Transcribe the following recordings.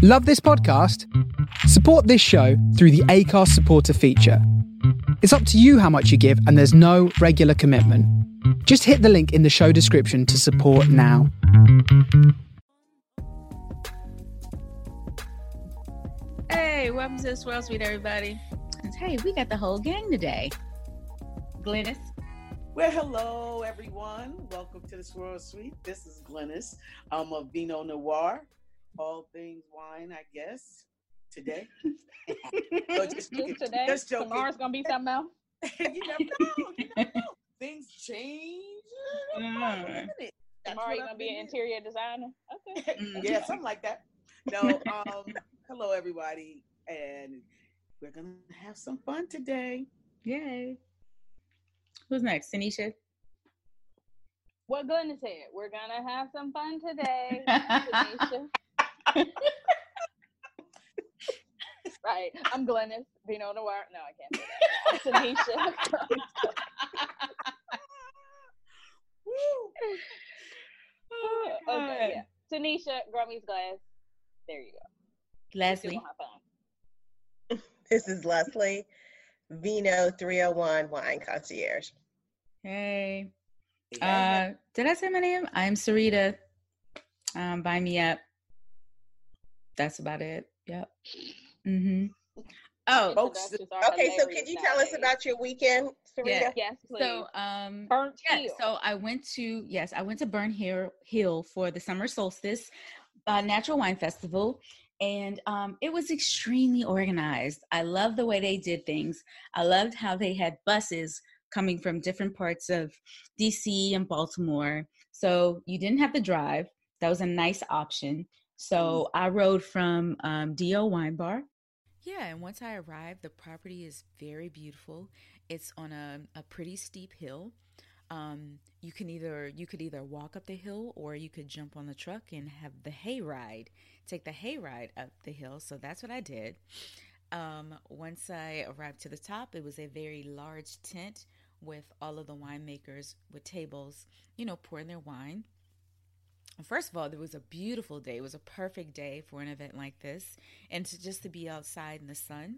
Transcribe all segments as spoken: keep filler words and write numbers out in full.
Love this podcast? Support this show through the Acast supporter feature. It's up to you how much you give, and there's no regular commitment. Just hit the link in the show description to support now. Hey, welcome to the Swirl Suite, everybody. And hey, we got the whole gang today. Glynis. Well, hello, everyone. Welcome to the Swirl Suite. This is Glynis. I'm a Vino Noir. All things wine, I guess. Today, so just, just today, just tomorrow's gonna be something else. You never know. You never know. Things change. Mm. Tomorrow you're gonna be an interior designer. Okay. Yeah, something like that. No. Um, hello, everybody, and we're gonna have some fun today. Yay! Who's next, Tanisha? What goodness here? We're gonna have some fun today, Tanisha. Right, I'm Glynis, Vino Noir. No, I can't do that. I'm Tanisha. Woo. Oh, okay, yeah. Tanisha, Grummy's Glass. There you go. Leslie. This is Leslie, Vino three oh one Wine Concierge. Hey. Uh, did I say my name? I'm Sarita. Um, buy me up. That's about it. Yep. Mm-hmm. Oh, folks, okay. So, could you tell us about your weekend, Sarita? Yeah. Yes, please. So, um, Burn yeah, Hill. So I went to yes, I went to Burn Hill for the Summer Solstice uh, Natural Wine Festival, and um, it was extremely organized. I love the way they did things. I loved how they had buses coming from different parts of D C and Baltimore, so you didn't have to drive. That was a nice option. So I rode from um, D O Wine Bar. Yeah, and once I arrived, the property is very beautiful. It's on a, a pretty steep hill. Um, you can either you could either walk up the hill or you could jump on the truck and have the hayride. Take the hayride up the hill. So that's what I did. Um, once I arrived to the top, it was a very large tent with all of the winemakers with tables, you know, pouring their wine. First of all, it was a beautiful day. It was a perfect day for an event like this, and to just to be outside in the sun.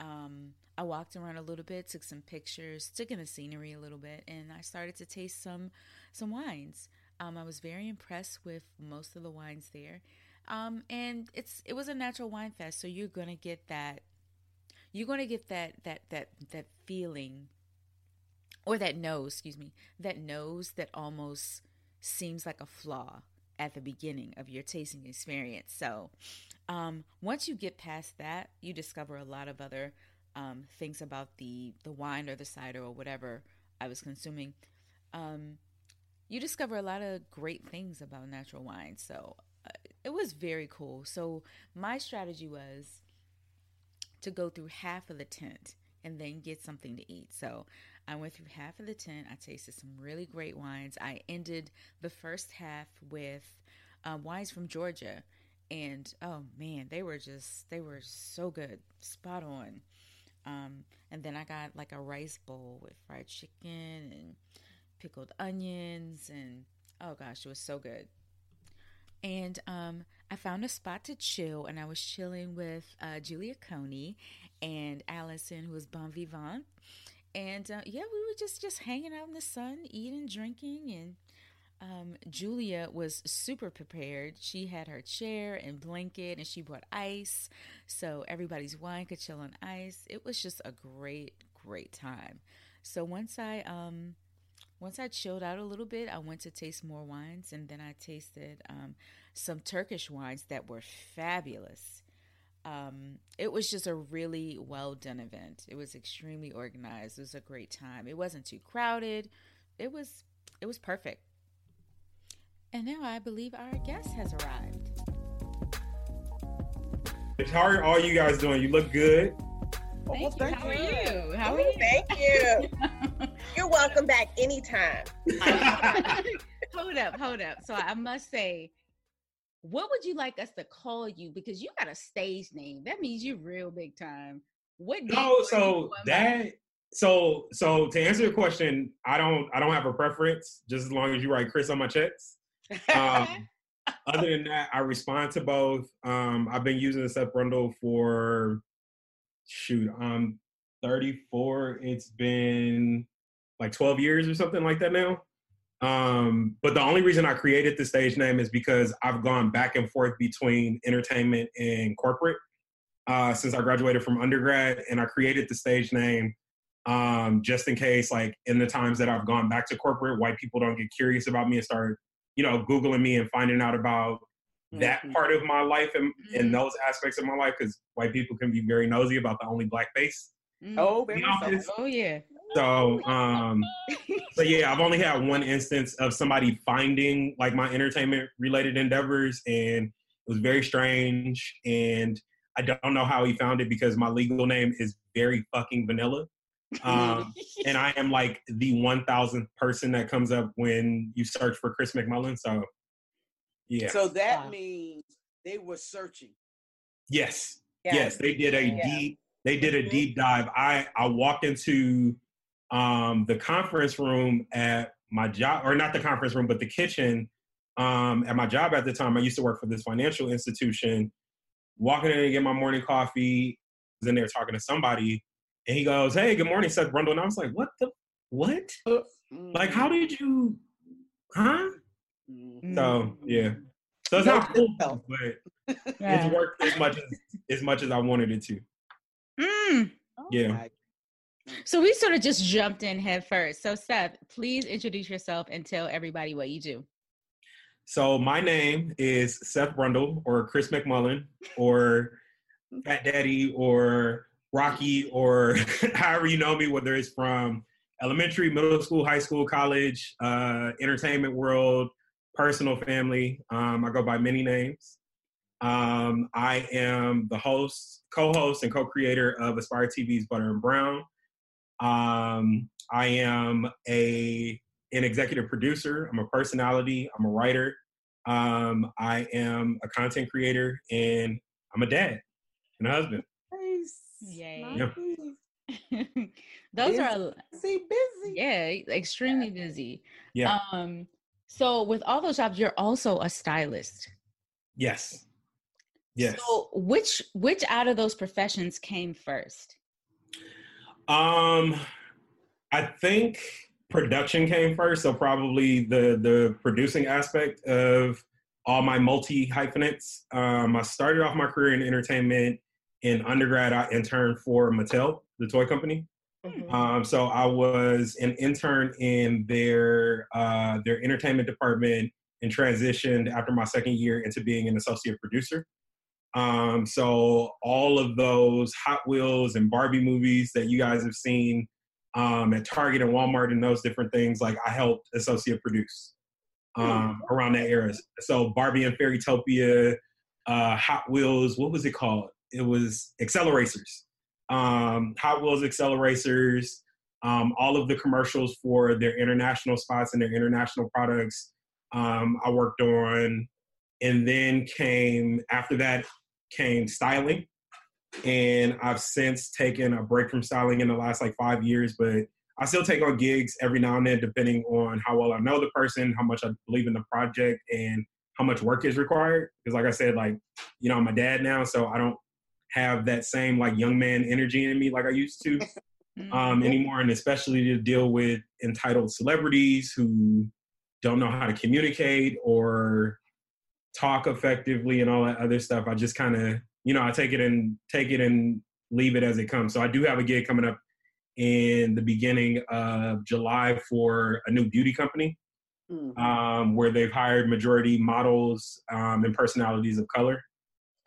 Um, I walked around a little bit, took some pictures, took in the scenery a little bit, and I started to taste some some wines. Um, I was very impressed with most of the wines there, um, and it's it was a natural wine fest, so you're gonna get that you're gonna get that that that that feeling or that nose, excuse me, that nose that almost seems like a flaw at the beginning of your tasting experience. So um, once you get past that, you discover a lot of other um, things about the, the wine or the cider or whatever I was consuming. Um, you discover a lot of great things about natural wine. So uh, it was very cool. So my strategy was to go through half of the tent and then get something to eat. So I went through half of the tent. I tasted some really great wines. I ended the first half with um, wines from Georgia. And, oh, man, they were just, they were so good. Spot on. Um, and then I got like a rice bowl with fried chicken and pickled onions. And, oh, gosh, it was so good. And um, I found a spot to chill. And I was chilling with uh, Julia Coney and Allison, who was Bon Vivant. And, uh, yeah, we were just, just hanging out in the sun, eating, drinking, and um, Julia was super prepared. She had her chair and blanket, and she brought ice, so everybody's wine could chill on ice. It was just a great, great time. So once I um, once I chilled out a little bit, I went to taste more wines, and then I tasted um, some Turkish wines that were fabulous. Um, it was just a really well done event. It was extremely organized. It was a great time. It wasn't too crowded. It was, it was perfect. And now I believe our guest has arrived. How are all you guys doing? You look good. Thank oh, thank you. How you. are you? How Ooh, are you? Thank you. You're welcome back anytime. Hold up, hold up. So I must say, what would you like us to call you? Because you got a stage name. That means you're real big time. What? No, so that, so, so to answer your question, I don't, I don't have a preference, just as long as you write Chris on my checks. Um, other than that, I respond to both. Um, I've been using the Seth Brundle for, shoot, I'm thirty-four. It's been like twelve years or something like that now. Um, but the only reason I created the stage name is because I've gone back and forth between entertainment and corporate uh, since I graduated from undergrad. And I created the stage name um, just in case, like, in the times that I've gone back to corporate, white people don't get curious about me and start, you know, Googling me and finding out about mm-hmm. that part of my life and, mm-hmm. and those aspects of my life, because white people can be very nosy about the only black face. Mm-hmm. Oh, very so. Oh, yeah. So, um, so yeah, I've only had one instance of somebody finding like my entertainment related endeavors, and it was very strange. And I don't know how he found it because my legal name is very fucking vanilla. Um, and I am like the one thousandth person that comes up when you search for Chris McMullen. So, yeah. So that wow. means they were searching. Yes. Yes. yes they did a yeah. deep, they did a deep dive. I, I walked into Um, the conference room at my job, or not the conference room, but the kitchen um, at my job at the time. I used to work for this financial institution. Walking in to get my morning coffee, I was in there talking to somebody, and he goes, "Hey, good morning, Seth Brundle." And I was like, "What the what? Like, how did you? Huh?" Mm-hmm. So yeah, so it's not cool, but yeah. it's worked as much as, as much as I wanted it to. Mm. Oh, yeah. My- So we sort of just jumped in head first. So Seth, please introduce yourself and tell everybody what you do. So my name is Seth Brundle, or Chris McMullen, or Fat Daddy, or Rocky, or however you know me, whether it's from elementary, middle school, high school, college, uh, entertainment world, personal, family. Um, I go by many names. Um, I am the host, co-host, and co-creator of Aspire T V's Butter and Brown. Um, I am a, an executive producer. I'm a personality. I'm a writer. Um, I am a content creator, and I'm a dad and a husband. Nice. Yay. Yeah. Those busy. are See, busy. Yeah. Extremely yeah. busy. Yeah. Um, so with all those jobs, you're also a stylist. Yes. Yes. So which, which out of those professions came first? Um, I think production came first, so probably the the producing aspect of all my multi hyphenates. Um, I started off my career in entertainment. In undergrad, I interned for Mattel, the toy company. Mm-hmm. Um, so I was an intern in their uh, their entertainment department, and transitioned after my second year into being an associate producer. Um, so all of those Hot Wheels and Barbie movies that you guys have seen um, at Target and Walmart and those different things, like I helped associate produce um, mm-hmm. around that era. So Barbie and Fairytopia, uh, Hot Wheels, what was it called? It was Acceleracers. Um, Hot Wheels Acceleracers, um, all of the commercials for their international spots and their international products um, I worked on. And then came, after that, came styling, and I've since taken a break from styling in the last like five years, but I still take on gigs every now and then, depending on how well I know the person, how much I believe in the project, and how much work is required. Because like I said, like, you know, I'm a dad now, so I don't have that same like young man energy in me like I used to um, anymore, and especially to deal with entitled celebrities who don't know how to communicate or talk effectively and all that other stuff. I just kind of, you know, I take it and take it and leave it as it comes. So I do have a gig coming up in the beginning of July for a new beauty company, mm-hmm. um, where they've hired majority models um, and personalities of color.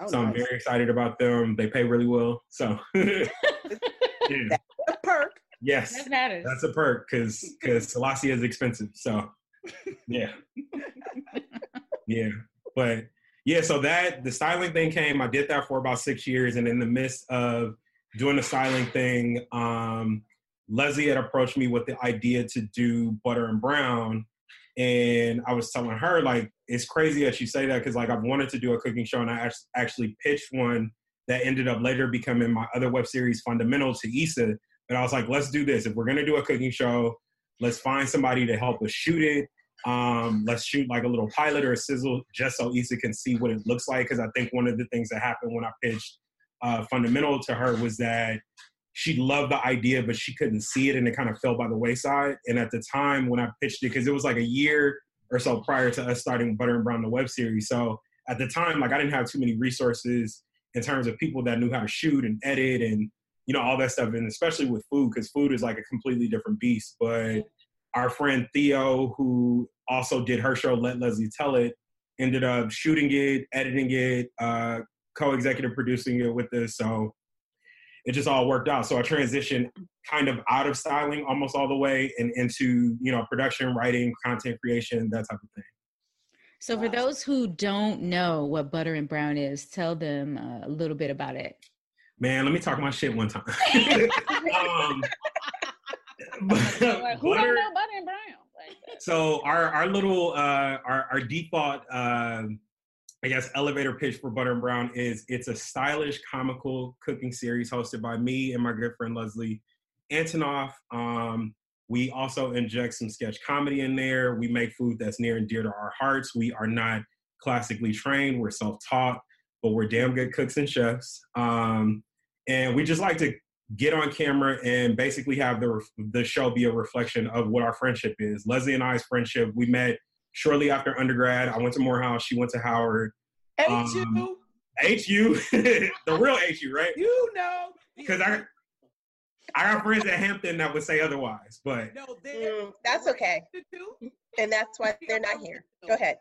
Oh, so nice. I'm very excited about them. They pay really well. So yeah. That's a perk. Yes, that matters. That's a perk because because Selassie is expensive. So yeah, yeah. But yeah, so that, the styling thing came, I did that for about six years. And in the midst of doing the styling thing, um, Leslie had approached me with the idea to do Butter and Brown. And I was telling her, like, it's crazy that you say that, because, like, I've wanted to do a cooking show, and I actually pitched one that ended up later becoming my other web series, Fundamental, to Issa. And I was like, let's do this. If we're going to do a cooking show, let's find somebody to help us shoot it. Um, let's shoot, like, a little pilot or a sizzle just so Issa can see what it looks like. Because I think one of the things that happened when I pitched uh, Fundamental to her was that she loved the idea, but she couldn't see it, and it kind of fell by the wayside. And at the time when I pitched it, because it was like a year or so prior to us starting Butter and Brown, the web series. So at the time, like, I didn't have too many resources in terms of people that knew how to shoot and edit and, you know, all that stuff. And especially with food, because food is like a completely different beast. But our friend Theo, who also did her show, Let Leslie Tell It, ended up shooting it, editing it, uh, co-executive producing it with us. So it just all worked out. So I transitioned kind of out of styling almost all the way and into, you know, production, writing, content creation, that type of thing. So wow. For those who don't know what Butter and Brown is, tell them a little bit about it. Man, let me talk my shit one time. um, but, like, who butter, don't know Butter and Brown? Like, so our, our little, uh, our, our default, uh, I guess, elevator pitch for Butter and Brown is it's a stylish, comical cooking series hosted by me and my good friend Leslie Antonoff. Um, we also inject some sketch comedy in there. We make food that's near and dear to our hearts. We are not classically trained. We're self-taught, but we're damn good cooks and chefs. Um, and we just like to get on camera and basically have the, the show be a reflection of what our friendship is. Leslie and I's friendship, we met shortly after undergrad. I went to Morehouse. She went to Howard. H U? Um, H U. The real H U, right? You know. Because I, I got friends at Hampton that would say otherwise, but. No, mm, that's okay. And that's why they're not here. Go ahead.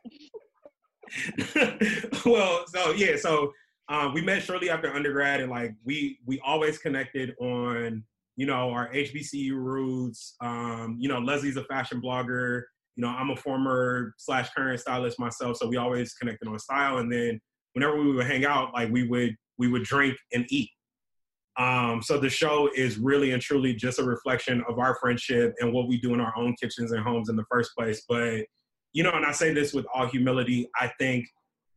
Well, so yeah, so um, we met shortly after undergrad, and like we we always connected on, you know, our H B C U roots. Um, you know, Leslie's a fashion blogger. You know, I'm a former slash current stylist myself, so we always connected on style. And then whenever we would hang out, like we would we would drink and eat. Um, so the show is really and truly just a reflection of our friendship and what we do in our own kitchens and homes in the first place. But, you know, and I say this with all humility, I think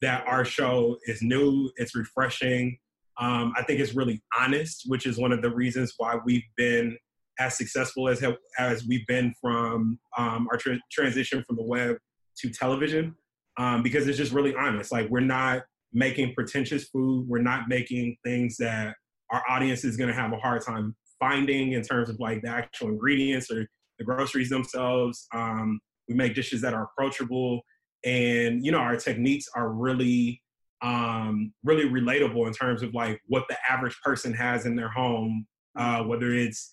that our show is new, it's refreshing. Um, I think it's really honest, which is one of the reasons why we've been as successful as as we've been from um, our tra- transition from the web to television, um, because it's just really honest. Like, we're not making pretentious food. We're not making things that our audience is gonna have a hard time finding in terms of like the actual ingredients or the groceries themselves. Um, we make dishes that are approachable, and, you know, our techniques are really, um, really relatable in terms of like what the average person has in their home, uh, whether it's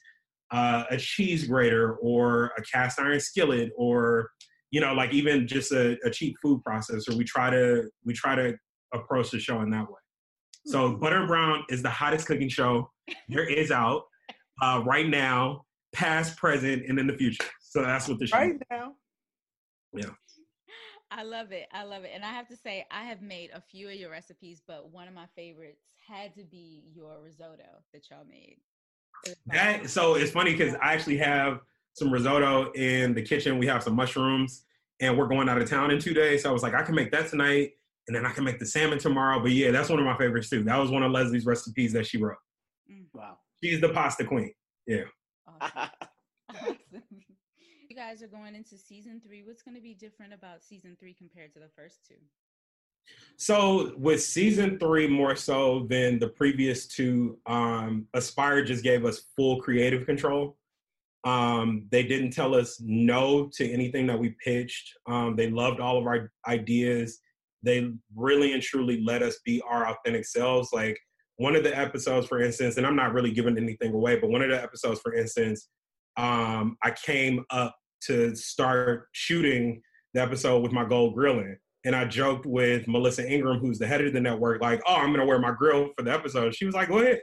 Uh, a cheese grater or a cast iron skillet, or, you know, like even just a, a cheap food processor. We try to we try to approach the show in that way. So Butter and Brown is the hottest cooking show there is out uh, right now, past, present, and in the future. So that's what the show is. Right now. Yeah. I love it. I love it. And I have to say, I have made a few of your recipes, but one of my favorites had to be your risotto that y'all made. That, so it's funny because I actually have some risotto in the kitchen. We have some mushrooms, and we're going out of town in two days. So I was like, I can make that tonight, and then I can make the salmon tomorrow. But yeah, that's one of my favorites too. That was one of Leslie's recipes that she wrote. Wow, she's the pasta queen. Yeah. Awesome. Awesome. You guys are going into season three. What's going to be different about season three compared to the first two? So with season three, more so than the previous two, um, Aspire just gave us full creative control. Um, they didn't tell us no to anything that we pitched. Um, they loved all of our ideas. They really and truly let us be our authentic selves. Like one of the episodes, for instance, and I'm not really giving anything away, but one of the episodes, for instance, um, I came up to start shooting the episode with my gold grilling. And I joked with Melissa Ingram, who's the head of the network, like, oh, I'm going to wear my grill for the episode. She was like, go ahead,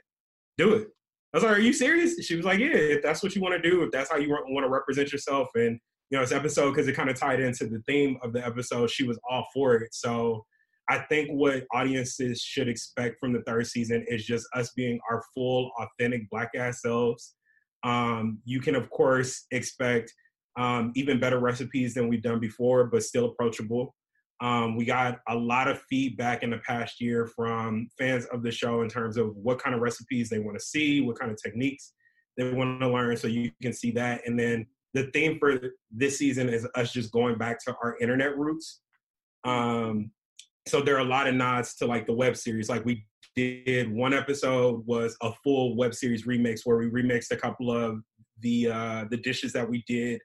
do it. I was like, are you serious? She was like, yeah, if that's what you want to do, if that's how you want to represent yourself. And, you know, this episode, because it kind of tied into the theme of the episode, she was all for it. So I think what audiences should expect from the third season is just us being our full, authentic Black ass selves. Um, you can, of course, expect um, even better recipes than we've done before, but still approachable. Um, we got a lot of feedback in the past year from fans of the show in terms of what kind of recipes they want to see, what kind of techniques they want to learn, so you can see that. And then the theme for this season is us just going back to our internet roots. Um, so there are a lot of nods to like the web series. Like we did one episode was a full web series remix where we remixed a couple of the uh, the dishes that we did.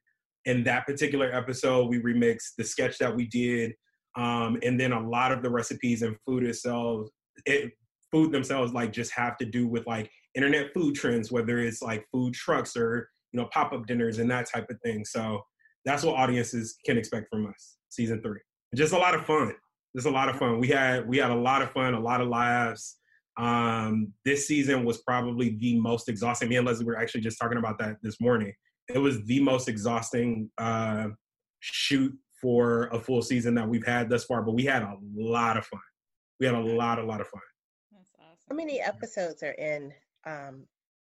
In that particular episode, we remixed the sketch that we did. Um, and then a lot of the recipes and food itself, it, food themselves, like just have to do with like internet food trends, whether it's like food trucks or, you know, pop-up dinners and that type of thing. So that's what audiences can expect from us, season three. Just a lot of fun. Just a lot of fun. We had, we had a lot of fun, a lot of laughs. Um, this season was probably the most exhausting. Me and Leslie were actually just talking about that this morning. It was the most exhausting uh, shoot for a full season that we've had thus far, but we had a lot of fun. We had a lot, a lot of fun. That's awesome. How many episodes are in um,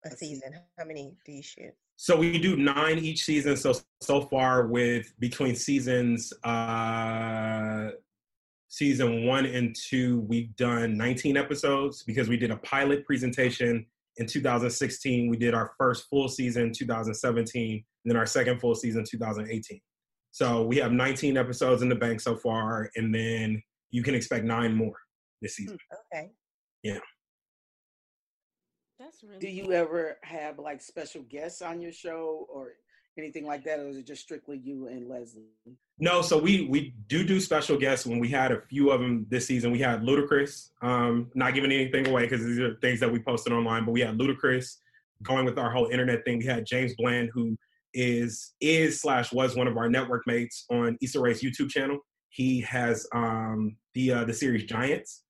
a season? How many do you shoot? So we do nine each season. So, so far with between seasons, uh, season one and two, we've done nineteen episodes because we did a pilot presentation in two thousand sixteen. We did our first full season, two thousand seventeen, and then our second full season, two thousand eighteen. So we have nineteen episodes in the bank so far, and then you can expect nine more this season. Okay. Yeah. That's really Do you cool. ever have like special guests on your show or anything like that, or is it just strictly you and Leslie? No, so we we do do special guests. When we had a few of them this season, we had Ludacris, um, not giving anything away because these are things that we posted online, but we had Ludacris going with our whole internet thing. We had James Bland, who is is slash was one of our network mates on Issa Rae's YouTube channel. He has um, the uh, the series Giants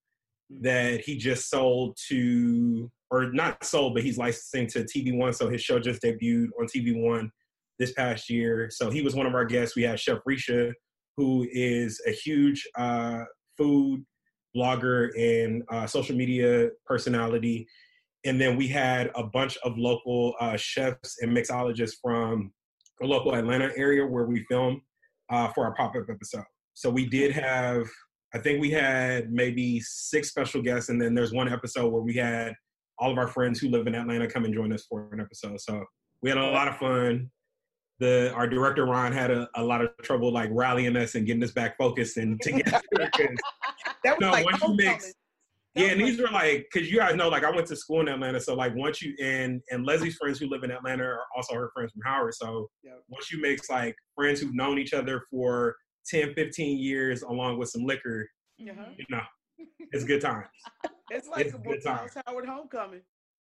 that he just sold to, or not sold, but he's licensing to T V One. So his show just debuted on T V One this past year. So he was one of our guests. We had Chef Risha, who is a huge uh, food blogger and uh, social media personality. And then we had a bunch of local uh, chefs and mixologists from the local Atlanta area where we filmed uh, for our pop-up episode. So we did have, I think we had maybe six special guests. And then there's one episode where we had all of our friends who live in Atlanta come and join us for an episode. So we had a lot of fun. The Our director, Ron, had a, a lot of trouble like rallying us and getting us back focused and together. That was no, like once mix. Yeah, and these were like, because you guys know, like I went to school in Atlanta, so like once you, and, and Leslie's friends who live in Atlanta are also her friends from Howard, so yep. Once you mix like friends who've known each other for ten, fifteen years along with some liquor, uh-huh. You know, it's good times. It's like it's a Morehouse time. Howard homecoming.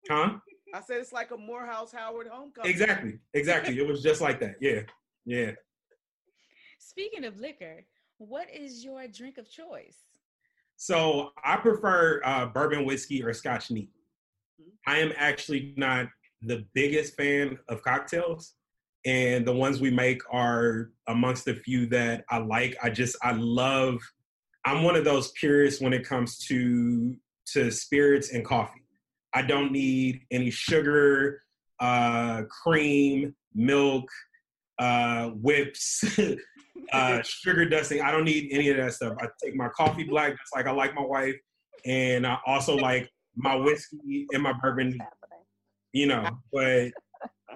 Huh? I said it's like a Morehouse Howard homecoming. Exactly, exactly. It was just like that, yeah, yeah. Speaking of liquor, what is your drink of choice? So I prefer uh, bourbon whiskey or Scotch neat. I am actually not the biggest fan of cocktails, and the ones we make are amongst the few that I like. I just, I love, I'm one of those purists when it comes to, to spirits and coffee. I don't need any sugar, uh, cream, milk, uh, whips, uh, sugar dusting. I don't need any of that stuff. I take my coffee black, just like I like my wife. And I also like my whiskey and my bourbon, you know, but,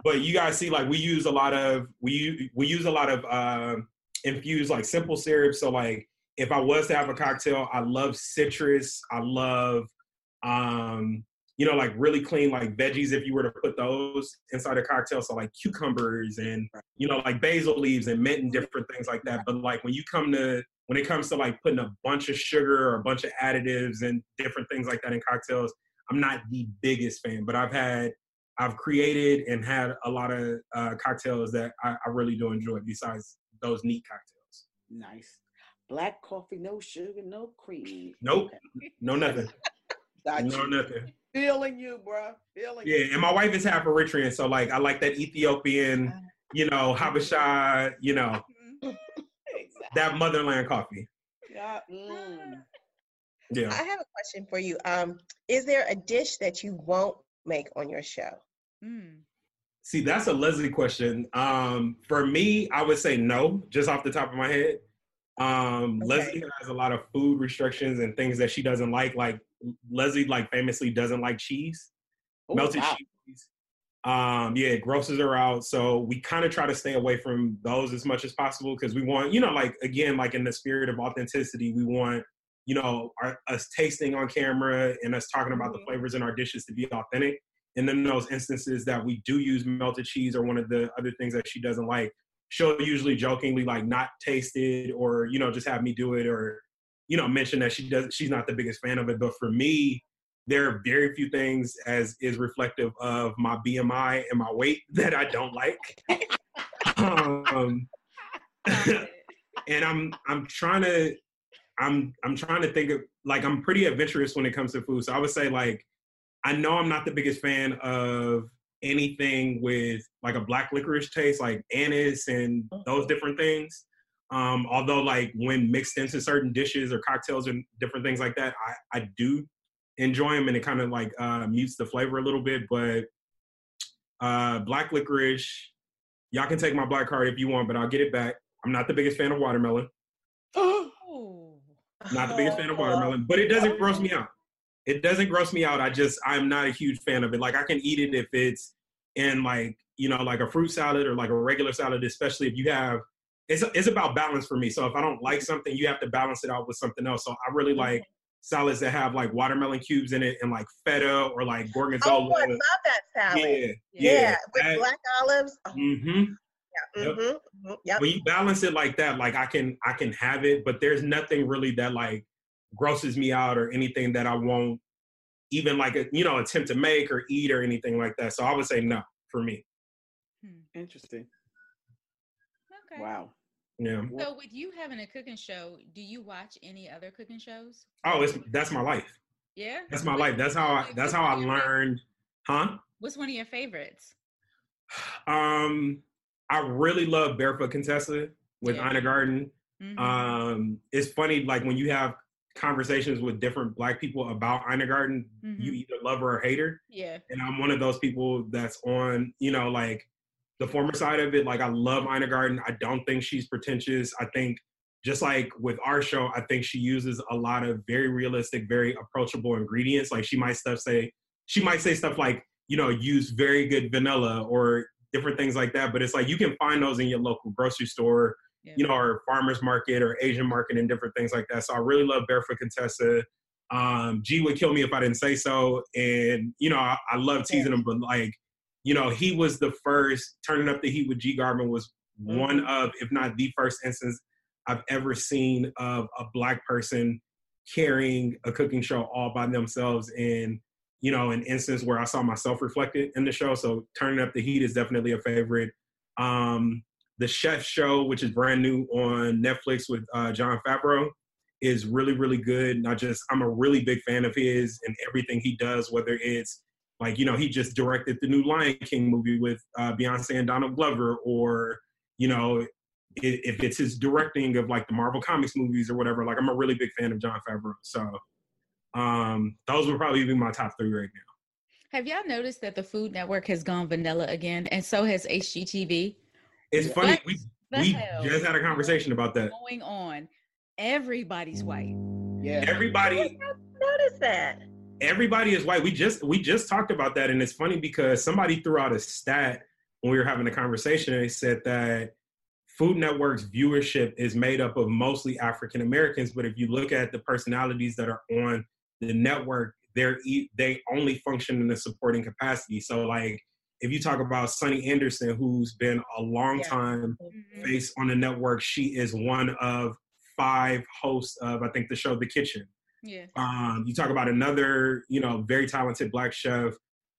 but you guys see, like we use a lot of, we, we use a lot of, uh, infused like simple syrup. So like, if I was to have a cocktail, I love citrus. I love, um, you know, like really clean, like veggies, if you were to put those inside a cocktail. So like cucumbers and, you know, like basil leaves and mint and different things like that. But like when you come to, when it comes to like putting a bunch of sugar or a bunch of additives and different things like that in cocktails, I'm not the biggest fan, but I've had, I've created and had a lot of uh, cocktails that I, I really do enjoy besides those neat cocktails. Nice. Black coffee, no sugar, no cream. Nope. No nothing. No nothing. Feeling you, bro. Feeling yeah, you. And my wife is half Eritrean, so like I like that Ethiopian, you know, Habesha, you know, exactly. That motherland coffee. Yeah, mm. Yeah. I have a question for you. Um, is there a dish that you won't make on your show? Mm. See, that's a Leslie question. Um, for me, I would say no, just off the top of my head. Um, okay. Leslie has a lot of food restrictions and things that she doesn't like. Like Leslie, like famously doesn't like cheese, Ooh, melted wow. cheese. Um, yeah, it grosses her out. So we kind of try to stay away from those as much as possible because we want, you know, like again, like in the spirit of authenticity, we want, you know, our, us tasting on camera and us talking about the flavors in our dishes to be authentic. And then those instances that we do use melted cheese or one of the other things that she doesn't like, she'll usually jokingly like not taste it or, you know, just have me do it or, you know, mention that she does, she's not the biggest fan of it. But for me, there are very few things as is reflective of my B M I and my weight that I don't like. um, and I'm, I'm trying to, I'm, I'm trying to think of like, I'm pretty adventurous when it comes to food. So I would say like, I know I'm not the biggest fan of anything with like a black licorice taste, like anise and those different things. Um, although like when mixed into certain dishes or cocktails and different things like that, I, I do enjoy them and it kind of like uh, mutes the flavor a little bit. But uh, black licorice, y'all can take my black card if you want, but I'll get it back. I'm not the biggest fan of watermelon. Oh. Not the biggest fan of watermelon, but it doesn't gross me out. It doesn't gross me out. I just, I'm not a huge fan of it. Like I can eat it if it's in like, you know, like a fruit salad or like a regular salad, especially if you have, it's it's about balance for me. So if I don't like something, you have to balance it out with something else. So I really like salads that have like watermelon cubes in it and like feta or like gorgonzola. Oh, I love that salad. Yeah. Yeah. yeah. With that, black olives. Oh. Mm-hmm. Yeah. Mm-hmm. Yep. Mm-hmm. Yep. When you balance it like that, like I can, I can have it, but there's nothing really that like grosses me out or anything that I won't even like, a, you know, attempt to make or eat or anything like that. So I would say no for me. Interesting. Okay. Wow. Yeah. So with you having a cooking show, do you watch any other cooking shows? Oh, it's, that's my life. Yeah. That's my life. That's how I, that's how I learned. Huh? What's one of your favorites? Um, I really love Barefoot Contessa with yeah. Ina Garten. Mm-hmm. Um, it's funny, like when you have conversations with different black people about Ina Garten, mm-hmm. you either love her or hate her. Yeah. And I'm one of those people that's on, you know, like the former side of it. Like I love Ina Garten. I don't think she's pretentious. I think just like with our show, I think she uses a lot of very realistic, very approachable ingredients. Like she might stuff say, she might say stuff like, you know, use very good vanilla or different things like that. But it's like you can find those in your local grocery store. Yeah. You know, or farmers market or Asian market and different things like that. So I really love Barefoot Contessa. Um, G would kill me if I didn't say so. And, you know, I, I love teasing yeah. him, but like, you know, he was the first, Turning Up the Heat with G Garvin was mm-hmm. one of, if not the first instance I've ever seen of a black person carrying a cooking show all by themselves. And, you know, an instance where I saw myself reflected in the show. So Turning Up the Heat is definitely a favorite. Um, The Chef Show, which is brand new on Netflix with uh, Jon Favreau, is really, really good. And I just, I'm a really big fan of his and everything he does, whether it's like, you know, he just directed the new Lion King movie with uh, Beyonce and Donald Glover, or, you know, if, if it's his directing of like the Marvel Comics movies or whatever, like I'm a really big fan of Jon Favreau. So um, those would probably be my top three right now. Have y'all noticed that the Food Network has gone vanilla again? And so has H G T V. It's funny, what we we just had a conversation about that. Going on, everybody's white. Yeah, everybody. I noticed that. Everybody is white. We just we just talked about that, and it's funny because somebody threw out a stat when we were having a conversation. They said that Food Network's viewership is made up of mostly African Americans, but if you look at the personalities that are on the network, they're they only function in a supporting capacity. So like, if you talk about Sunny Anderson, who's been a long yeah. time mm-hmm. face on the network, she is one of five hosts of, I think, the show The Kitchen. Yeah. Um, you talk about another, you know, very talented black chef,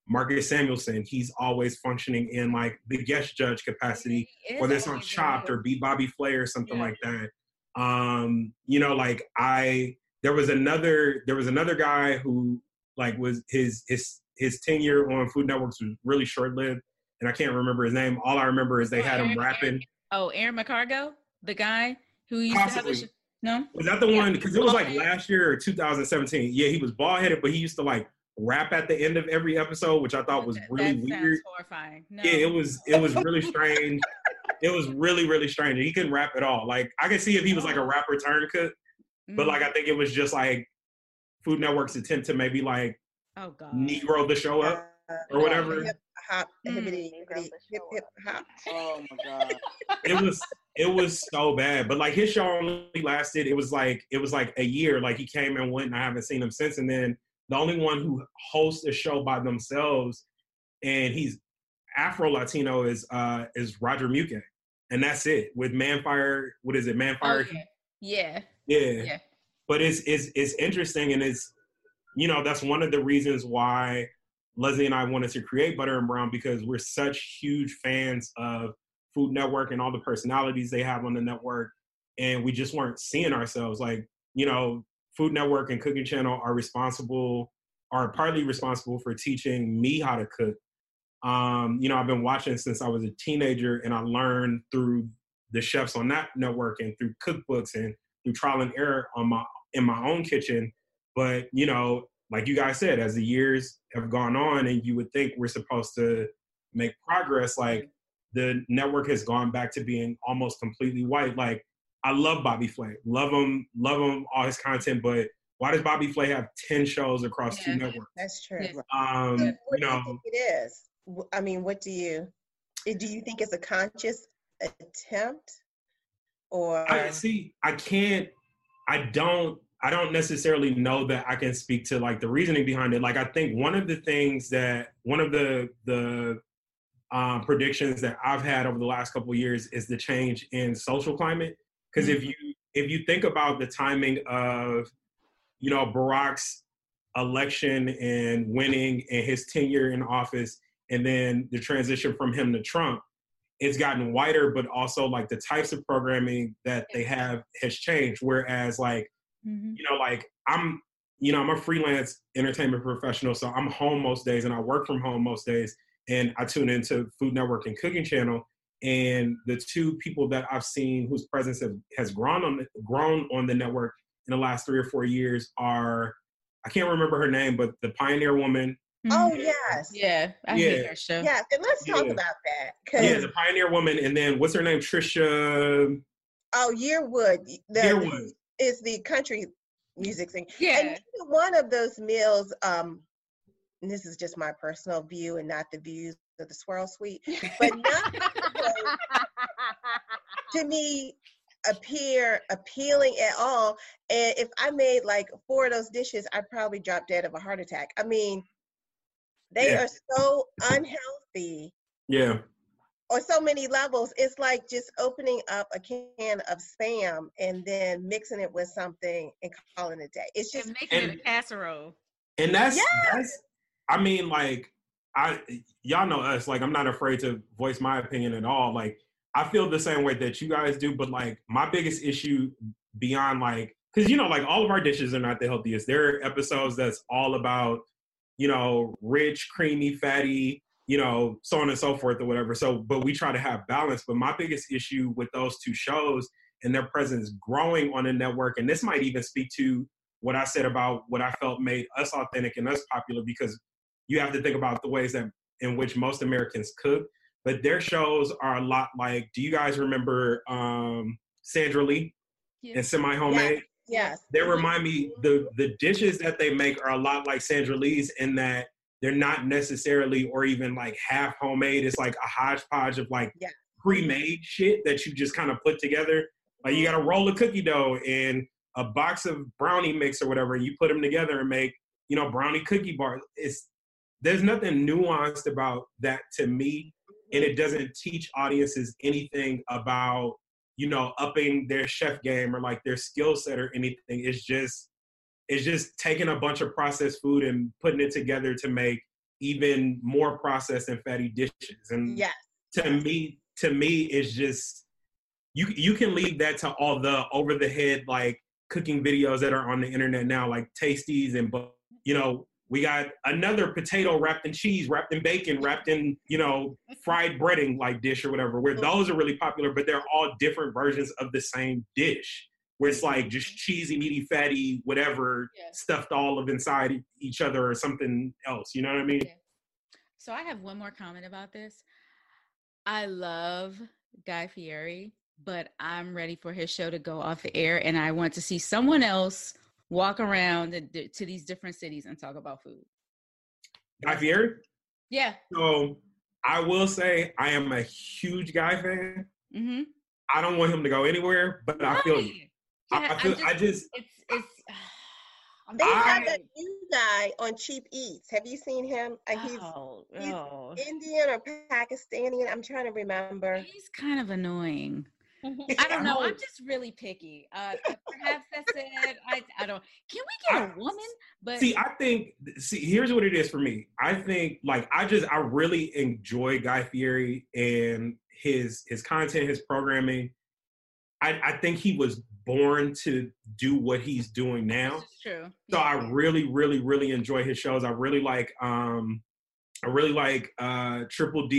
Marcus Samuelson. He's always functioning in like the guest judge capacity, whether it's on Chopped or Be Bobby Flay or something yeah. like that. Um, you know, like I, there was another, there was another guy who like was his, his, his tenure on Food Networks was really short-lived, and I can't remember his name. All I remember is they oh, had Aaron, him rapping. Aaron, oh, Aaron McCargo, the guy who used Possibly. to have a show. No? Was that the yeah. one? Because it was like last year or two thousand seventeen. Yeah, he was bald-headed, but he used to like rap at the end of every episode, which I thought was that, really that weird. Horrifying. No. Yeah, it was it was really strange. It was really, really strange. He couldn't rap at all. Like, I could see if he was like a rapper turncoat, mm-hmm. but like, I think it was just like Food Network's attempt to maybe like oh, God. Negro the show up uh, or whatever. Hip hop, hippity, hippity, hip, hip hop. Oh my God. It was, it was so bad. But like his show only lasted, it was like, it was like a year. Like he came and went and I haven't seen him since. And then the only one who hosts a show by themselves and he's Afro-Latino is uh, is Roger Muken. And that's it. With Manfire, what is it, Manfire? Oh, yeah. yeah. Yeah. Yeah. But it's, it's, it's interesting and it's, you know, that's one of the reasons why Leslie and I wanted to create Butter and Brown because we're such huge fans of Food Network and all the personalities they have on the network. And we just weren't seeing ourselves. Like, you know, Food Network and Cooking Channel are responsible, are partly responsible for teaching me how to cook. Um, you know, I've been watching since I was a teenager and I learned through the chefs on that network and through cookbooks and through trial and error on my in my own kitchen. But, you know, like you guys said, as the years have gone on and you would think we're supposed to make progress, like the network has gone back to being almost completely white. Like I love Bobby Flay, love him, love him, all his content, but why does Bobby Flay have ten shows across yeah, two networks? That's true. Um, yeah, you know, it is. I mean, what do you, do you think it's a conscious attempt or? I see, I can't, I don't, I don't necessarily know that I can speak to like the reasoning behind it. Like, I think one of the things that, one of the, the um, predictions that I've had over the last couple of years is the change in social climate. Because mm-hmm. if you, if you think about the timing of, you know, Barack's election and winning and his tenure in office, and then the transition from him to Trump, it's gotten wider, but also like the types of programming that they have has changed. Whereas like, mm-hmm. you know, like I'm, you know, I'm a freelance entertainment professional, so I'm home most days and I work from home most days. And I tune into Food Network and Cooking Channel. And the two people that I've seen whose presence have, has grown on, grown on the network in the last three or four years are, I can't remember her name, but the Pioneer Woman. Oh, yes. Yeah, I yeah. hate her show. Yeah, and let's talk yeah. about that. Cause yeah, the Pioneer Woman, and then what's her name? Trisha. Oh, Yearwood. The, Yearwood. It's the country music thing. Yeah. And one of those meals, um, and this is just my personal view and not the views of the Swirl Suite, but not to me appear appealing at all. And if I made like four of those dishes, I'd probably drop dead of a heart attack. I mean, They yeah. are so unhealthy. Yeah. On so many levels. It's like just opening up a can of Spam and then mixing it with something and calling it a day. It's just and making and, it a casserole. And that's, yes. that's, I mean, like, I y'all know us. Like, I'm not afraid to voice my opinion at all. Like, I feel the same way that you guys do. But, like, my biggest issue beyond, like, because, you know, like, all of our dishes are not the healthiest. There are episodes that's all about, you know, rich, creamy, fatty, you know, so on and so forth or whatever. So, but we try to have balance. But my biggest issue with those two shows and their presence growing on the network, and this might even speak to what I said about what I felt made us authentic and us popular, because you have to think about the ways that in which most Americans cook, but their shows are a lot like, do you guys remember um, Sandra Lee yeah. and Semi Homemade? Yeah. Yes. They remind me, the, the dishes that they make are a lot like Sandra Lee's in that they're not necessarily or even like half homemade. It's like a hodgepodge of like yeah. pre-made shit that you just kind of put together. Like you got a roll of cookie dough and a box of brownie mix or whatever. You put them together and make, you know, brownie cookie bars. It's, there's nothing nuanced about that to me. And it doesn't teach audiences anything about, you know, upping their chef game or like their skill set or anything. It's just, it's just taking a bunch of processed food and putting it together to make even more processed and fatty dishes. And yes. to me, to me, it's just, you you can leave that to all the over the head, like cooking videos that are on the internet now, like Tasties and, you know, we got another potato wrapped in cheese, wrapped in bacon, wrapped in, you know, fried breading like dish or whatever, where those are really popular, but they're all different versions of the same dish. where it's like just cheesy, meaty, fatty, whatever, yeah. stuffed all of inside each other or something else. You know what I mean? Yeah. So I have one more comment about this. I love Guy Fieri, but I'm ready for his show to go off the air, and I want to see someone else walk around to these different cities and talk about food. Guy Fieri? Yeah. So I will say I am a huge Guy fan. Mm-hmm. I don't want him to go anywhere, but right. I feel you. Yeah, I, I, feel, just, I just... It's, it's, uh, they I, have that new guy on Cheap Eats. Have you seen him? Like he's, oh, he's oh. Indian or Pakistani. I'm trying to remember. He's kind of annoying. I don't know. I'm just really picky. Uh, perhaps that's it. I, I don't... Can we get I, a woman? But See, I think... See, here's what it is for me. I think, like, I just... I really enjoy Guy Fieri and... his his content, his programming. I, I think he was born to do what he's doing now. This is true. So yeah. I really, really, really enjoy his shows. I really like um, I really like uh, Triple D.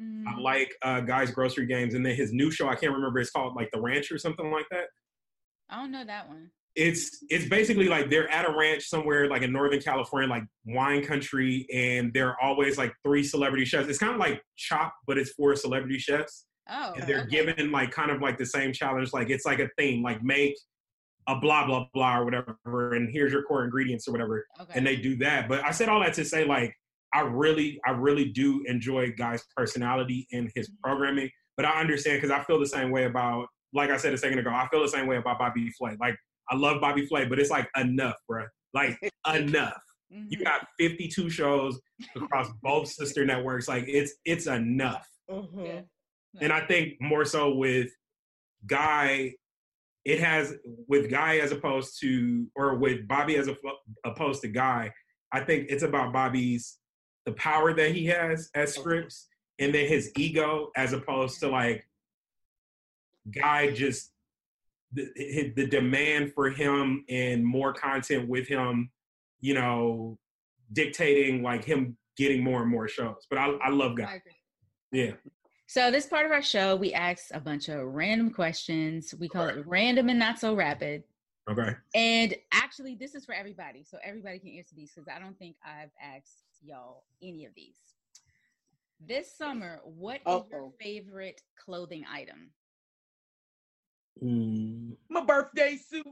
Mm. I like uh, Guy's Grocery Games, and then his new show, I can't remember, it's called like The Ranch or something like that. I don't know that one. It's it's basically like they're at a ranch somewhere like in Northern California, like wine country, and there are always like three celebrity chefs. It's kind of like Chopped, but it's for celebrity chefs. Oh, and they're okay. given like kind of like the same challenge. Like it's like a theme, like make a blah, blah, blah or whatever, and here's your core ingredients or whatever. Okay. And they do that. But I said all that to say like, I really, I really do enjoy Guy's personality and his programming, but I understand because I feel the same way about, like I said a second ago, I feel the same way about Bobby Flay. Like, I love Bobby Flay, but it's like enough, bro. Like enough. Mm-hmm. You got fifty-two shows across both sister networks. Like it's it's enough. Mm-hmm. Yeah. And I think more so with Guy, it has with Guy as opposed to, or with Bobby as opposed to Guy. I think it's about Bobby's the power that he has as scripts, and then his ego as opposed to like Guy just. The, the demand for him and more content with him, you know, dictating like him getting more and more shows. But I, I love Guy. I agree. Yeah. So this part of our show, we ask a bunch of random questions. We call okay. it random and not so rapid. Okay. And actually, this is for everybody, so everybody can answer these because I don't think I've asked y'all any of these. This summer, what Uh-oh. is your favorite clothing item? Mm. My birthday suit.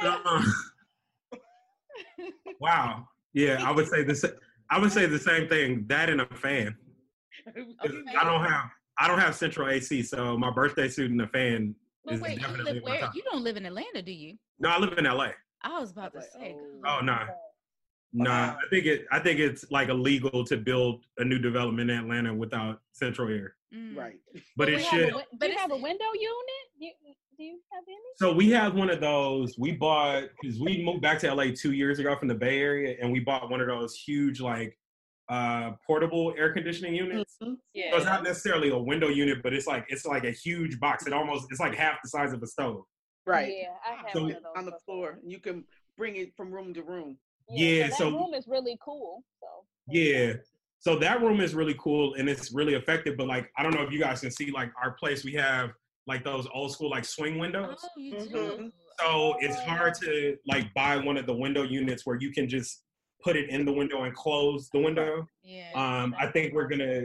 uh, wow. Yeah, I would say the sa- I would say the same thing. That and a fan. Okay. I don't have I don't have central A C, so my birthday suit and a fan well, is wait, definitely you live where? You don't live in Atlanta, do you? No, I live in L A. I was about to say. Oh, oh no. Nah. No, nah, I think it. I think it's like illegal to build a new development in Atlanta without central air. Mm. Right, but do it should. A, but do you have a window unit? Do you, do you have any? So we have one of those. We bought because we moved back to L A two years ago from the Bay Area, and we bought one of those huge like uh, portable air conditioning units. Mm-hmm. Yeah. So it's not necessarily a window unit, but it's like it's like a huge box. It almost it's like half the size of a stove. Right. Yeah, I have so one of those on the floor. You can bring it from room to room. Yeah, yeah, so that so, room is really cool. So yeah, so that room is really cool and it's really effective. But like, I don't know if you guys can see like our place. We have like those old school like swing windows. Oh, you do. Mm-hmm. So it's hard to like buy one of the window units where you can just put it in the window and close the window. Yeah. Um, I think we're gonna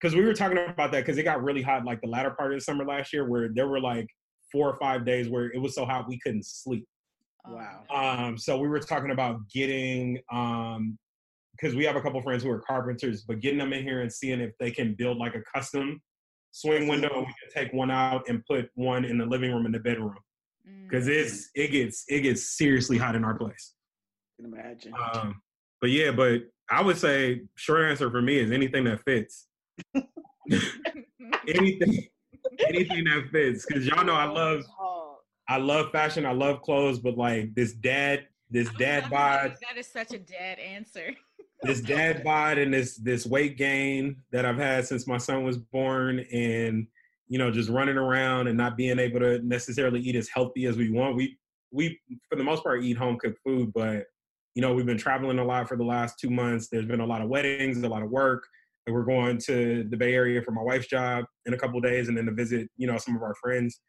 because we were talking about that because it got really hot like the latter part of the summer last year where there were like four or five days where it was so hot we couldn't sleep. Wow. Um, so we were talking about getting, um, because we have a couple friends who are carpenters, but getting them in here and seeing if they can build like a custom swing window. We can take one out and put one in the living room and the bedroom, because mm. it's it gets it gets seriously hot in our place. I can imagine. Um, but yeah, but I would say short answer for me is anything that fits. anything, anything that fits, because y'all know I love. I love fashion. I love clothes, but like this dad, this dad bod. That is such a dad answer. This dad bod and this this weight gain that I've had since my son was born, and you know, just running around and not being able to necessarily eat as healthy as we want. We we for the most part eat home cooked food, but you know, we've been traveling a lot for the last two months. There's been a lot of weddings, a lot of work. And we're going to the Bay Area for my wife's job in a couple of days, and then to visit, you know, some of our friends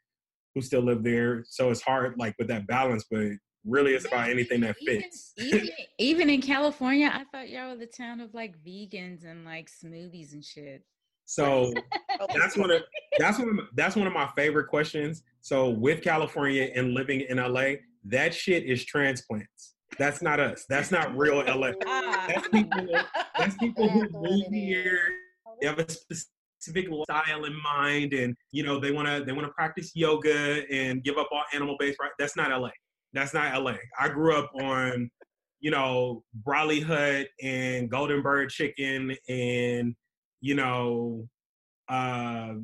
who still live there. So it's hard, like, with that balance, but really it's about anything that fits. Even, even, even in California, I thought y'all were the town of, like, vegans and, like, smoothies and shit. So that's one of that's one of my, that's one of my favorite questions. So with California and living in L A, that shit is transplants. That's not us. That's not real L A. That's people, that's people who move here. They have a specific style in mind, and you know they wanna they wanna practice yoga and give up all animal based. Right? That's not L A. That's not L A. I grew up on, you know, Brolly Hut and Golden Bird chicken and you know, uh,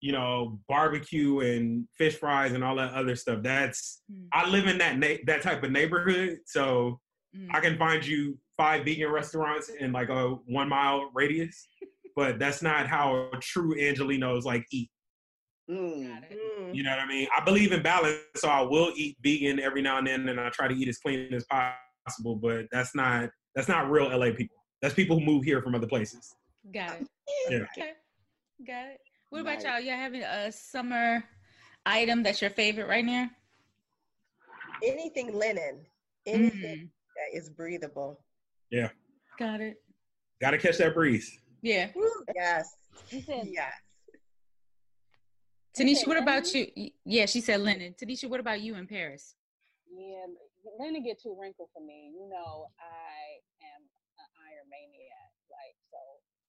you know, barbecue and fish fries and all that other stuff. That's, mm. I live in that na- that type of neighborhood. So mm. I can find you five vegan restaurants in like a one mile radius, but that's not how a true Angelinos like eat. Mm. You know what I mean? I believe in balance. So I will eat vegan every now and then, and I try to eat as clean as possible, but that's not, that's not real L A people. That's people who move here from other places. Got it. Yeah. Okay. Got it. What about y'all? Y'all having a summer item that's your favorite right now? Anything linen. Anything mm-hmm. that is breathable. Yeah. Got it. Got to catch that breeze. Yeah. Woo, yes. Yes. Tanisha, what about you? Yeah, she said linen. Tanisha, what about you in Paris? Yeah, linen get too wrinkled for me. You know, I am an iron maniac. Like, so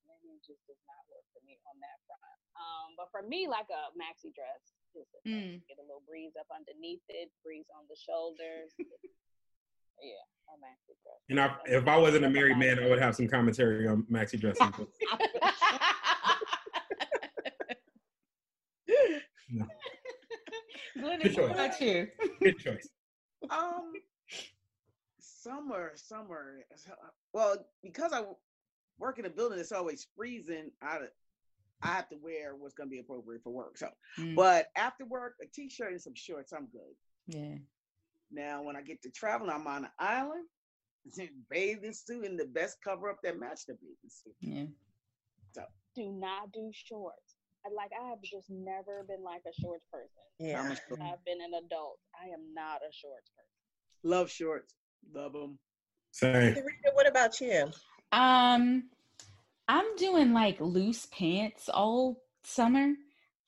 linen just does not work for me on that front. Um, but for me, like a maxi dress, just mm. get a little breeze up underneath it, breeze on the shoulders. Yeah, a maxi dress. And I, if I wasn't a married man, I would have some commentary on maxi dressing. No. Glynis, what about you? Good choice. Um, summer, summer. Well, because I work in a building that's always freezing, I, I have to wear what's going to be appropriate for work. So, mm. but after work, a t-shirt and some shorts, I'm good. Yeah. Now, when I get to travel, I'm on an island, it's in a bathing suit and the best cover-up that matched the bathing suit. Yeah. So, do not do shorts. Like, I have just never been like a shorts person. Yeah. I'm a short. I've been an adult. I am not a shorts person. Love shorts. Love them. Same. Sarita, what about you? Um, I'm doing like loose pants all summer,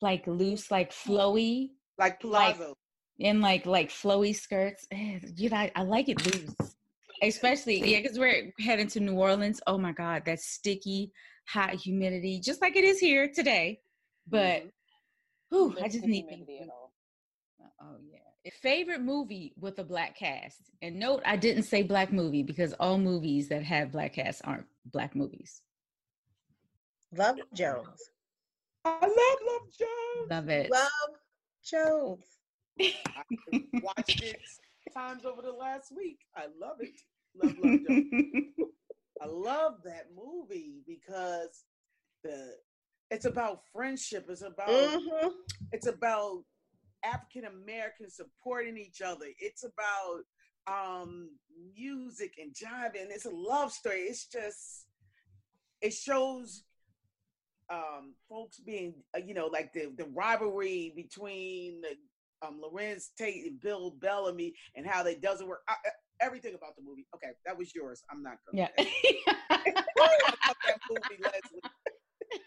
like loose, like flowy, like palazzo, and like, like like flowy skirts. You know, I, I like it loose, especially yeah, because we're heading to New Orleans. Oh my God, that sticky, hot humidity, just like it is here today. But, whew, I just need to. Oh yeah, favorite movie with a black cast. And note, I didn't say black movie because all movies that have black casts aren't black movies. Love Jones. I love Love Jones. Love it. Love Jones. I watched it times over the last week. I love it. Love Love Jones. I love that movie because the. It's about friendship. It's about mm-hmm. it's about African Americans supporting each other. It's about um, music and jive, and it's a love story. It's just it shows um, folks being uh, you know like the the rivalry between um, Lorenz Tate and Bill Bellamy and how that doesn't work. I, I, everything about the movie. Okay, that was yours. I'm not gonna. Yeah. About that movie, Leslie.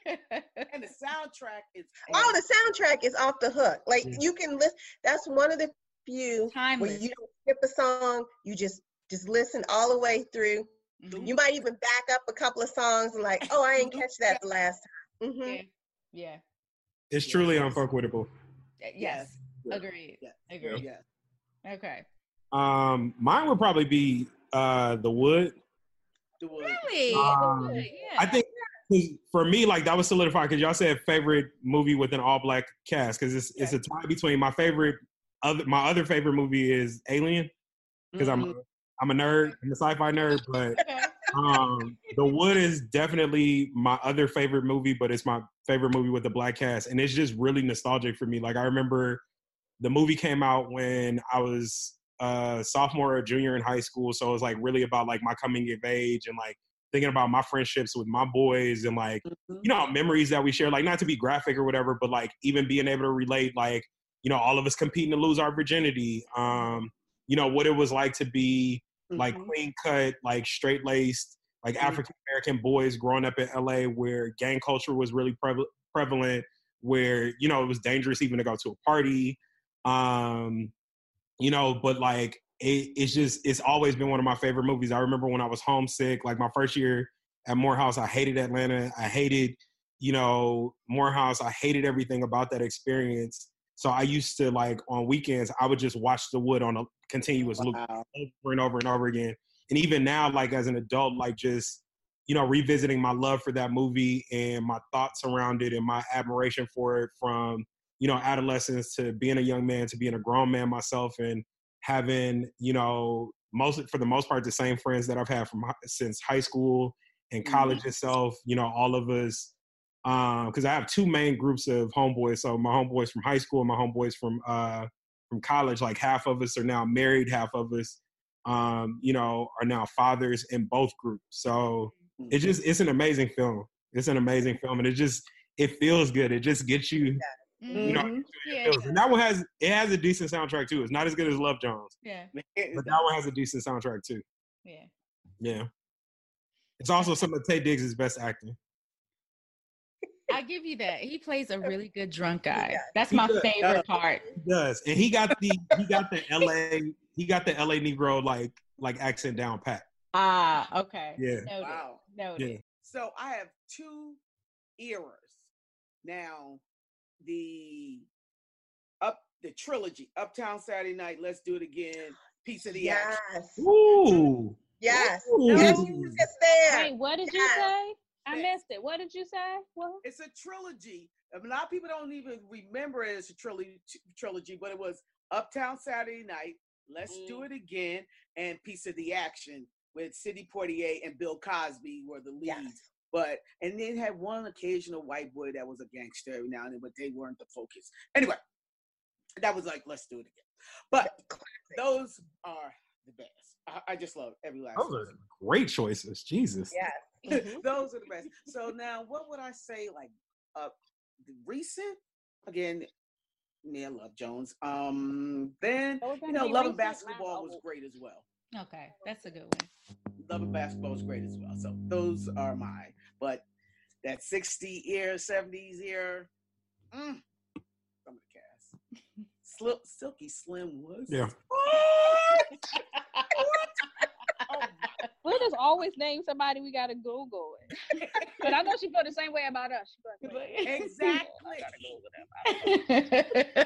And the soundtrack is oh the soundtrack is off the hook. Like yeah. you can listen. That's one of the few timeless. Where you don't skip a song. You just just listen all the way through. Mm-hmm. You might even back up a couple of songs and like, oh, I ain't catch that the last time. Mm-hmm. Yeah. yeah, it's yeah. truly unfuckwittable. Yes, yes. Yeah. agreed. Yes. Agreed. Yeah. Yeah. Okay. Um, mine would probably be uh the wood. The wood. Really? Um, the wood. Yeah. I think. For me, like that was solidified because y'all said favorite movie with an all black cast because it's okay. it's a tie between my favorite other my other favorite movie is Alien because mm-hmm. I'm I'm a nerd I'm a sci-fi nerd but um, The Wood is definitely my other favorite movie but it's my favorite movie with a black cast and it's just really nostalgic for me like I remember the movie came out when I was uh, sophomore or junior in high school. So it was like really about like my coming of age and like thinking about my friendships with my boys and like, mm-hmm. you know, memories that we share, like not to be graphic or whatever, but like even being able to relate, like, you know, all of us competing to lose our virginity. Um, you know, what it was like to be mm-hmm. like clean cut, like straight laced, like mm-hmm. African American boys growing up in L A where gang culture was really pre- prevalent, where, you know, it was dangerous even to go to a party. Um, you know, but like, it, it's just, it's always been one of my favorite movies. I remember when I was homesick, like my first year at Morehouse, I hated Atlanta. I hated, you know, Morehouse. I hated everything about that experience. So I used to like on weekends, I would just watch The Wood on a continuous loop wow. over and over and over again. And even now, like as an adult, like just, you know, revisiting my love for that movie and my thoughts around it and my admiration for it from, you know, adolescence to being a young man to being a grown man myself and having, you know, most for the most part, the same friends that I've had from since high school and college mm-hmm. itself, you know, all of us. Because um, I have two main groups of homeboys. So my homeboys from high school and my homeboys from uh, from college, like half of us are now married, half of us, um, you know, are now fathers in both groups. So mm-hmm. it just, it's an amazing film. It's an amazing film. And it just, it feels good. It just gets you, yeah. you know, mm-hmm. yeah, feels, yeah. And that one has, it has a decent soundtrack too. It's not as good as Love Jones. Yeah. But that one has a decent soundtrack too. Yeah. Yeah. It's also some of Taye Diggs' best acting. I give you that. He plays a really good drunk guy. That's my favorite part. He does. And he got the he got the L A he got the L A Negro like like accent down pat. Ah, uh, okay. Yeah. Noted. Wow. Noted. Yeah. So I have two eras. Now the up the trilogy, Uptown Saturday Night, Let's Do It Again, Piece of the yes. Action. Ooh. Yes. Ooh. Yes, you just there. Wait, what did yes. you say? I missed it. What did you say? What? It's a trilogy. A lot of people don't even remember it as a trilogy, trilogy, but it was Uptown Saturday Night, Let's mm. Do It Again, and Piece of the Action with Sidney Poitier and Bill Cosby were the leads. Yes. But and then had one occasional white boy that was a gangster every now and then, but they weren't the focus. Anyway, that was like Let's Do It Again. But those are the best. I, I just love every last one. Those season. Are great choices. Jesus. Yes. Mm-hmm. Those are the best. So now, what would I say? Like, uh, recent again, yeah, Love Jones. Um, then you know, Love and Basketball was great as well. Okay, that's a good one. Love and Basketball was great as well. So those are mine. But that sixties era, seventies era, mm, some of the cast. Sl- Silky Slim was. Yeah. What? What? We just always name somebody we gotta Google it. But I know she felt the same way about us. Exactly. I gotta Google them.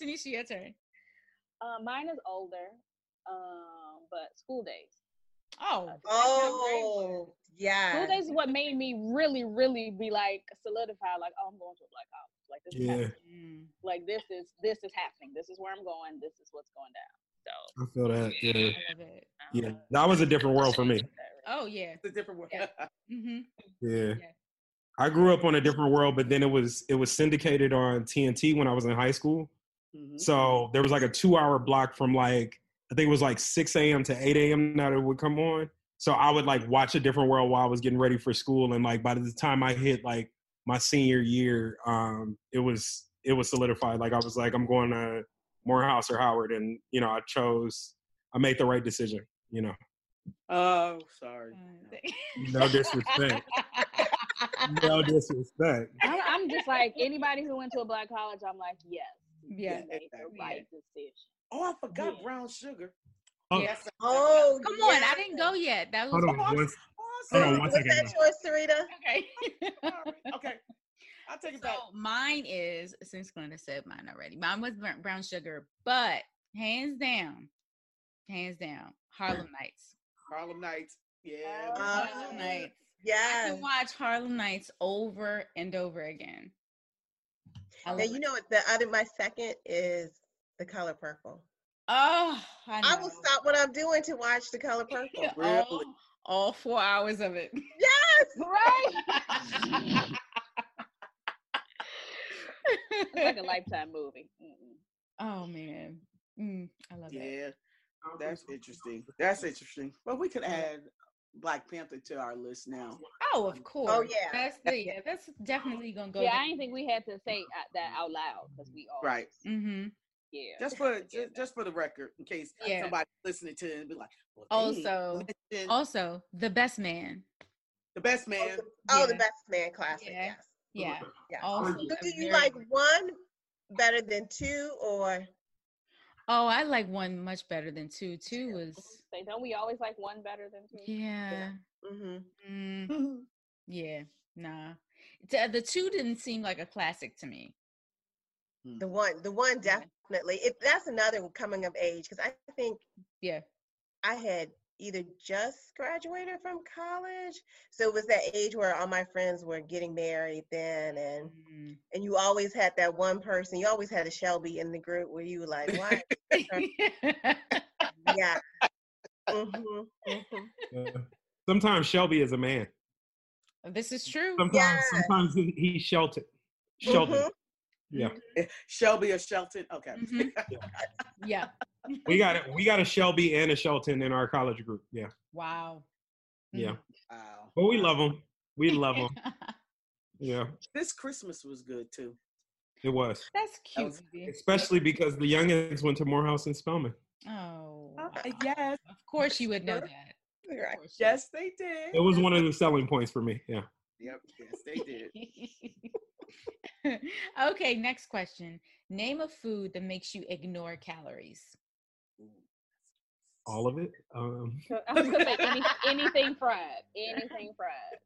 Tanisha, your turn. Uh, mine is older, um, but School Days. Oh. Oh. Yeah. School Days is what made me really, really be like solidified. Like, oh, I'm going to a black college. Like this yeah. is happening. Like this is this is happening. This is where I'm going. This is what's going down. So, I feel that, yeah. yeah. I love it. Um, yeah. That was a different world for me. Oh, yeah. It's a different world. Yeah. Mm-hmm. yeah. yeah. I grew up on a different world, but then it was it was syndicated on T N T when I was in high school. Mm-hmm. So there was like a two-hour block from like, I think it was like six a.m. to eight a.m. that it would come on. So I would like watch A Different World while I was getting ready for school. And like by the time I hit like my senior year, um, it was it was solidified. Like I was like, I'm going to Morehouse or Howard, and you know, I chose, I made the right decision, you know. Oh, sorry. No disrespect. No disrespect. I'm, I'm just like, anybody who went to a black college, I'm like, yes. Yeah. yeah made the right yeah. decision. Oh, I forgot yeah. Brown Sugar. Oh, yes. oh come on, yes. I didn't go yet. That was Hold on, one, oh, on, one second. Was that yours, Sarita? Okay. Right. Okay. I'll take it back. So mine is, since Glynis said mine already, mine was Brown Sugar, but hands down, hands down, Harlem Nights. Harlem Nights. Yeah. Oh, Harlem Nights. Yeah. I can watch Harlem Nights over and over again. I now, you it. know what? The other, my second is The Color Purple. Oh, I know. I will stop what I'm doing to watch The Color Purple. Really? All, all four hours of it. Yes. Right. It's like a Lifetime movie. Mm-mm. Oh man, Mm, I love yeah. it. Yeah, that's interesting. That's interesting. But well, we could add Black Panther to our list now. Oh, of course. Oh, yeah. That's, the, yeah, that's definitely going to go. Yeah, down. I didn't think we had to say that out loud because we all. Right. Mm-hmm. Yeah. Just for just, just for the record, in case yeah. somebody listening to it and be like. Well, also, dang. also the best man. The best man. Oh, the, oh, yeah. the best man classic. Yeah. Yes. Yeah. yeah. Also, so do you like one better than two or? Oh, I like one much better than two. Two was. Don't we always like one better than two? Yeah. Yeah. Mm-hmm. Mm-hmm. Yeah. Nah. The two didn't seem like a classic to me. The one, the one definitely. If that's another coming of age, because I think yeah, I had either just graduated from college, so it was that age where all my friends were getting married then, and mm-hmm. and you always had that one person. You always had a Shelby in the group where you were like, "Why?" yeah. Mm-hmm. Mm-hmm. Sometimes Shelby is a man. This is true. Sometimes, yeah. sometimes he's sheltered. Sheltered. Mm-hmm. Yeah, Shelby or Shelton. Okay. Mm-hmm. yeah. We got it. We got a Shelby and a Shelton in our college group. Yeah. Wow. Yeah. Wow. But we love them. We love them. yeah. This Christmas was good too. It was. That's cute. That was, especially because the youngins went to Morehouse and Spelman. Oh. Wow. Uh, yes. Of course you would know that. Yes, they did. It was one of the selling points for me. Yeah. Yep. Yes, they did. Okay, next question. Name a food that makes you ignore calories. All of it. Um, I was gonna say any, anything fried. Anything fried.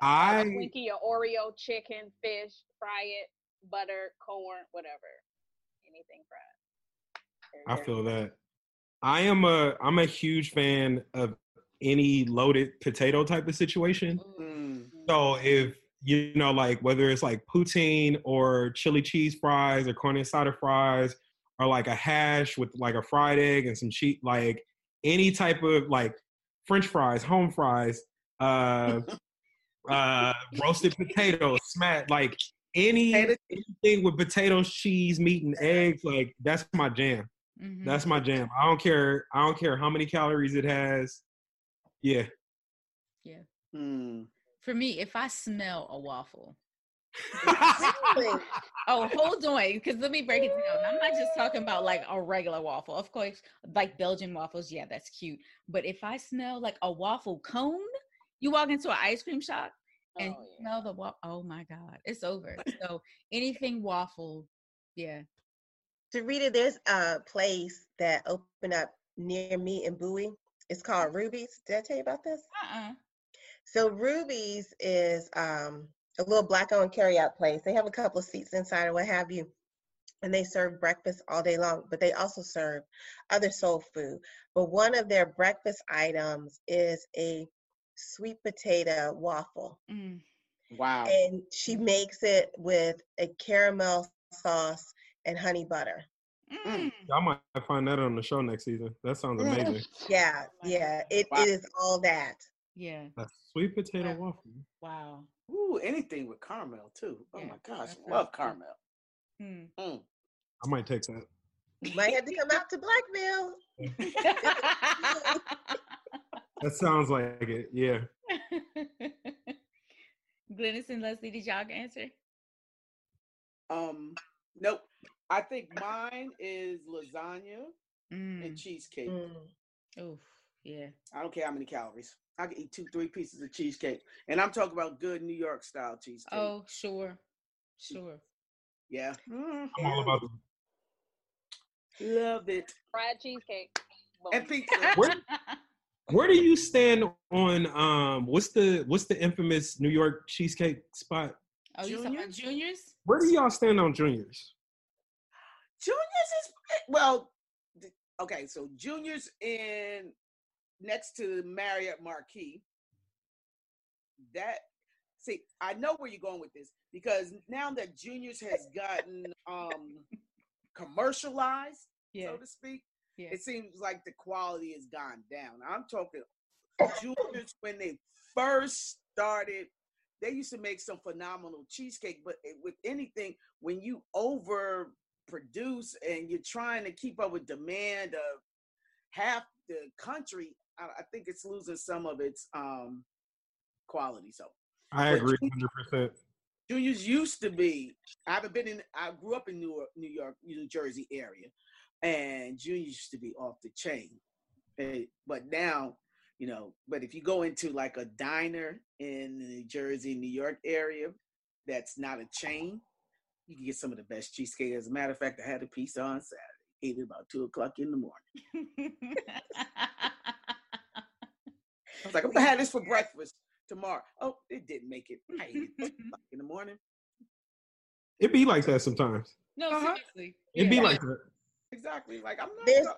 I like Twinkie or Oreo, chicken, fish, fry it, butter, corn, whatever. Anything fried. I feel that. I am a. I'm a huge fan of any loaded potato type of situation. Mm-hmm. So if. You know, like whether it's like poutine or chili cheese fries or corn asada fries or like a hash with like a fried egg and some cheese, like any type of like French fries, home fries, uh, uh, roasted potatoes, smack, like any anything with potatoes, cheese, meat, and eggs, like that's my jam. Mm-hmm. That's my jam. I don't care. I don't care how many calories it has. Yeah. Yeah. Mm. For me, if I smell a waffle, oh, hold on, because let me break it down. I'm not just talking about like a regular waffle. Of course, like Belgian waffles, yeah, that's cute. But if I smell like a waffle cone, you walk into an ice cream shop and oh, yeah. you smell the waffle. Oh my God, it's over. So anything waffle, yeah. Sarita, there's a place that opened up near me in Bowie. It's called Ruby's. Did I tell you about this? Uh-uh. So Ruby's is um, a little black-owned carry-out place. They have a couple of seats inside or what have you, and they serve breakfast all day long, but they also serve other soul food. But one of their breakfast items is a sweet potato waffle. Mm. Wow. And she makes it with a caramel sauce and honey butter. Mm. I might find that on the show next season. That sounds amazing. yeah, yeah. It, wow. it is all that. Yeah. A sweet potato wow. waffle. Wow. Ooh, anything with caramel too. Oh yeah, my gosh, love caramel. Mm. Mm. I might take that. You might have to come out to Blackville. That sounds like it, yeah. Glynis and Leslie, did y'all answer? Um, nope. I think mine is lasagna mm. and cheesecake. Mm. Oof, yeah. I don't care how many calories. I can eat two, three pieces of cheesecake. And I'm talking about good New York style cheesecake. Oh, sure. Sure. Yeah. I'm all about it. Love it. Fried cheesecake. Boom. And pizza. Where, where do you stand on um what's the what's the infamous New York cheesecake spot? Oh, you talking about Junior's? Where do y'all stand on Junior's? Junior's is well, okay, so Junior's in next to the Marriott Marquis. That, see, I know where you're going with this because now that Junior's has gotten um, commercialized, yeah. so to speak, yeah. it seems like the quality has gone down. I'm talking Junior's when they first started, they used to make some phenomenal cheesecake, but with anything, when you over produce and you're trying to keep up with demand of half the country, I, I think it's losing some of its um, quality. So I agree one hundred percent. Juniors used to be, I haven't been in, I grew up in New York, New Jersey area, and juniors used to be off the chain. And, but now, you know, but if you go into like a diner in the New Jersey, New York area, that's not a chain, you can get some of the best cheesecake. As a matter of fact, I had a piece on Saturday, ate it about two o'clock in the morning. I was like, I'm gonna have this for breakfast tomorrow. Oh, it didn't make it. I ate it in the morning. It be like that sometimes. No, uh-huh. Seriously. It yeah. be like that. Exactly. Like, I'm not. This- uh,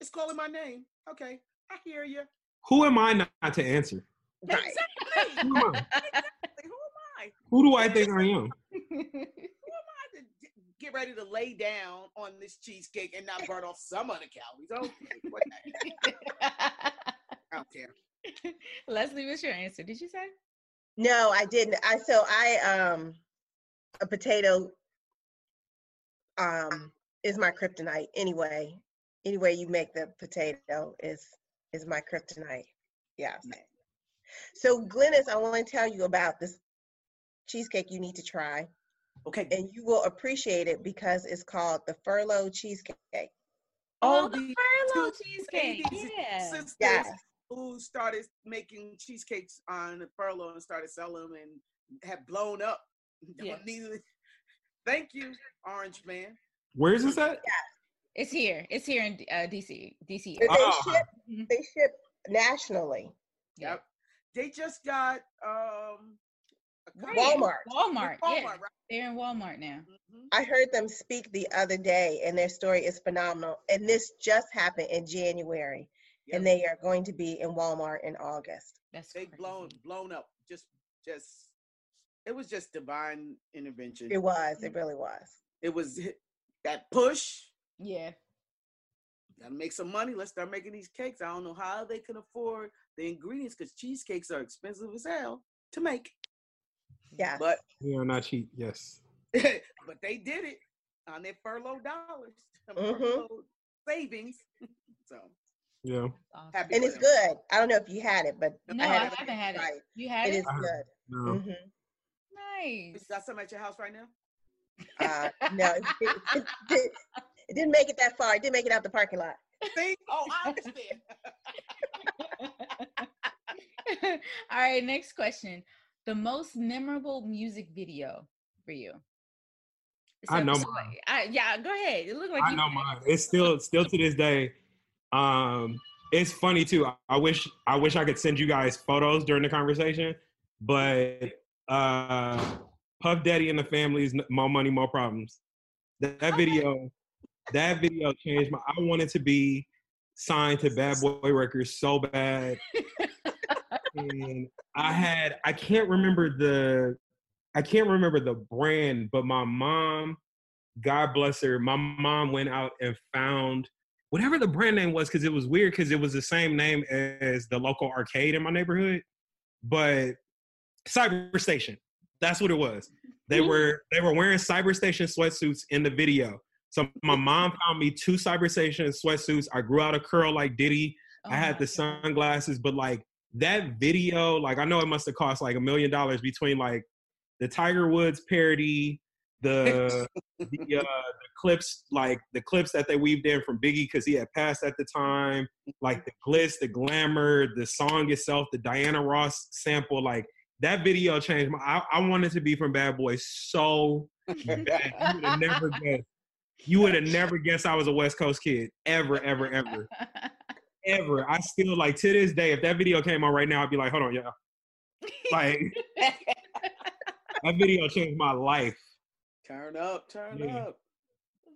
it's calling my name. Okay, I hear you. Who am I not to answer? Right. Exactly. Who am I? Exactly. Who am I? Who do I think I am? Who am I to get ready to lay down on this cheesecake and not burn off some of the calories? Okay. I don't care. Leslie, what's your answer? Did you say? No, I didn't. I so I um a potato um is my kryptonite anyway. Any way you make the potato is is my kryptonite. Yeah. So Glynis, I want to tell you about this cheesecake you need to try. Okay. And you will appreciate it because it's called the furlough cheesecake. Oh, oh the furlough cheesecake. Yeah. Sisters. Yes. Who started making cheesecakes on the furlough and started selling them and have blown up. Yes. Thank you, Orange Man. Where is this at? Yeah. It's here. It's here in uh, D C. D C. They, oh. ship, they ship nationally. Yep. They just got um, Walmart. Walmart. Walmart, Walmart yeah. right? They're in Walmart now. Mm-hmm. I heard them speak the other day, and their story is phenomenal. And this just happened in January. Yep. And they are going to be in Walmart in August. That's they blown blown up. Just just it was just divine intervention. It was. It really was. It was that push. Yeah. Gotta make some money. Let's start making these cakes. I don't know how they can afford the ingredients because cheesecakes are expensive as hell to make. Yeah. But they are not cheap, yes. But they did it on their furlough dollars. Mm-hmm. Furlough savings. So yeah, awesome. And it's good. I don't know if you had it, but no, I, had I it. haven't had it. Right. You had it. It is I, good. No. Mm-hmm. Nice. Got some at your house right now? Uh, no, it, it, it, it, it didn't make it that far. It didn't make it out the parking lot. See? Oh, I understand. All right, next question: the most memorable music video for you. So, I know so, mine. I, yeah, go ahead. It looked like I you know mine. It's still still to this day. Um, it's funny too. I wish I wish I could send you guys photos during the conversation, but uh, Puff Daddy and the Family's "More Money, More Problems." That, that okay. video, that video changed my. I wanted to be signed to Bad Boy Records so bad, and I had I can't remember the I can't remember the brand, but my mom, God bless her, my mom went out and found whatever the brand name was, because it was weird because it was the same name as the local arcade in my neighborhood, but Cyber Station. That's what it was. They were they were wearing Cyber Station sweatsuits in the video. So my mom found me two Cyber Station sweatsuits. I grew out a curl like Diddy. Oh, I had the sunglasses, but like that video, like I know it must have cost like a million dollars between like the Tiger Woods parody, the the, uh, the clips like the clips that they weaved in from Biggie because he had passed at the time, like the glitz, the glamour, the song itself, the Diana Ross sample, like that video changed my. I, I wanted to be from Bad Boy so bad. You would have never guessed. You would have never guessed I was a West Coast kid ever, ever, ever, ever. I still like to this day. If that video came on right now, I'd be like, hold on, y'all. Like that video changed my life. Turn up, turn yeah. up.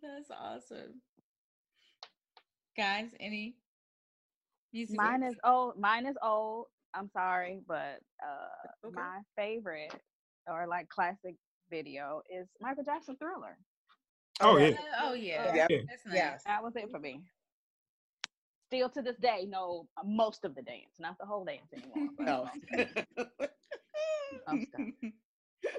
That's awesome. Guys, any music? Mine is old. Mine is old. I'm sorry, but uh, okay. my favorite or like classic video is Michael Jackson Thriller. Oh, yeah. Oh, yeah. Oh, yeah. yeah. That's nice. Yeah. That was it for me. Still to this day, know most of the dance, not the whole dance anymore. But no. I'm stuck.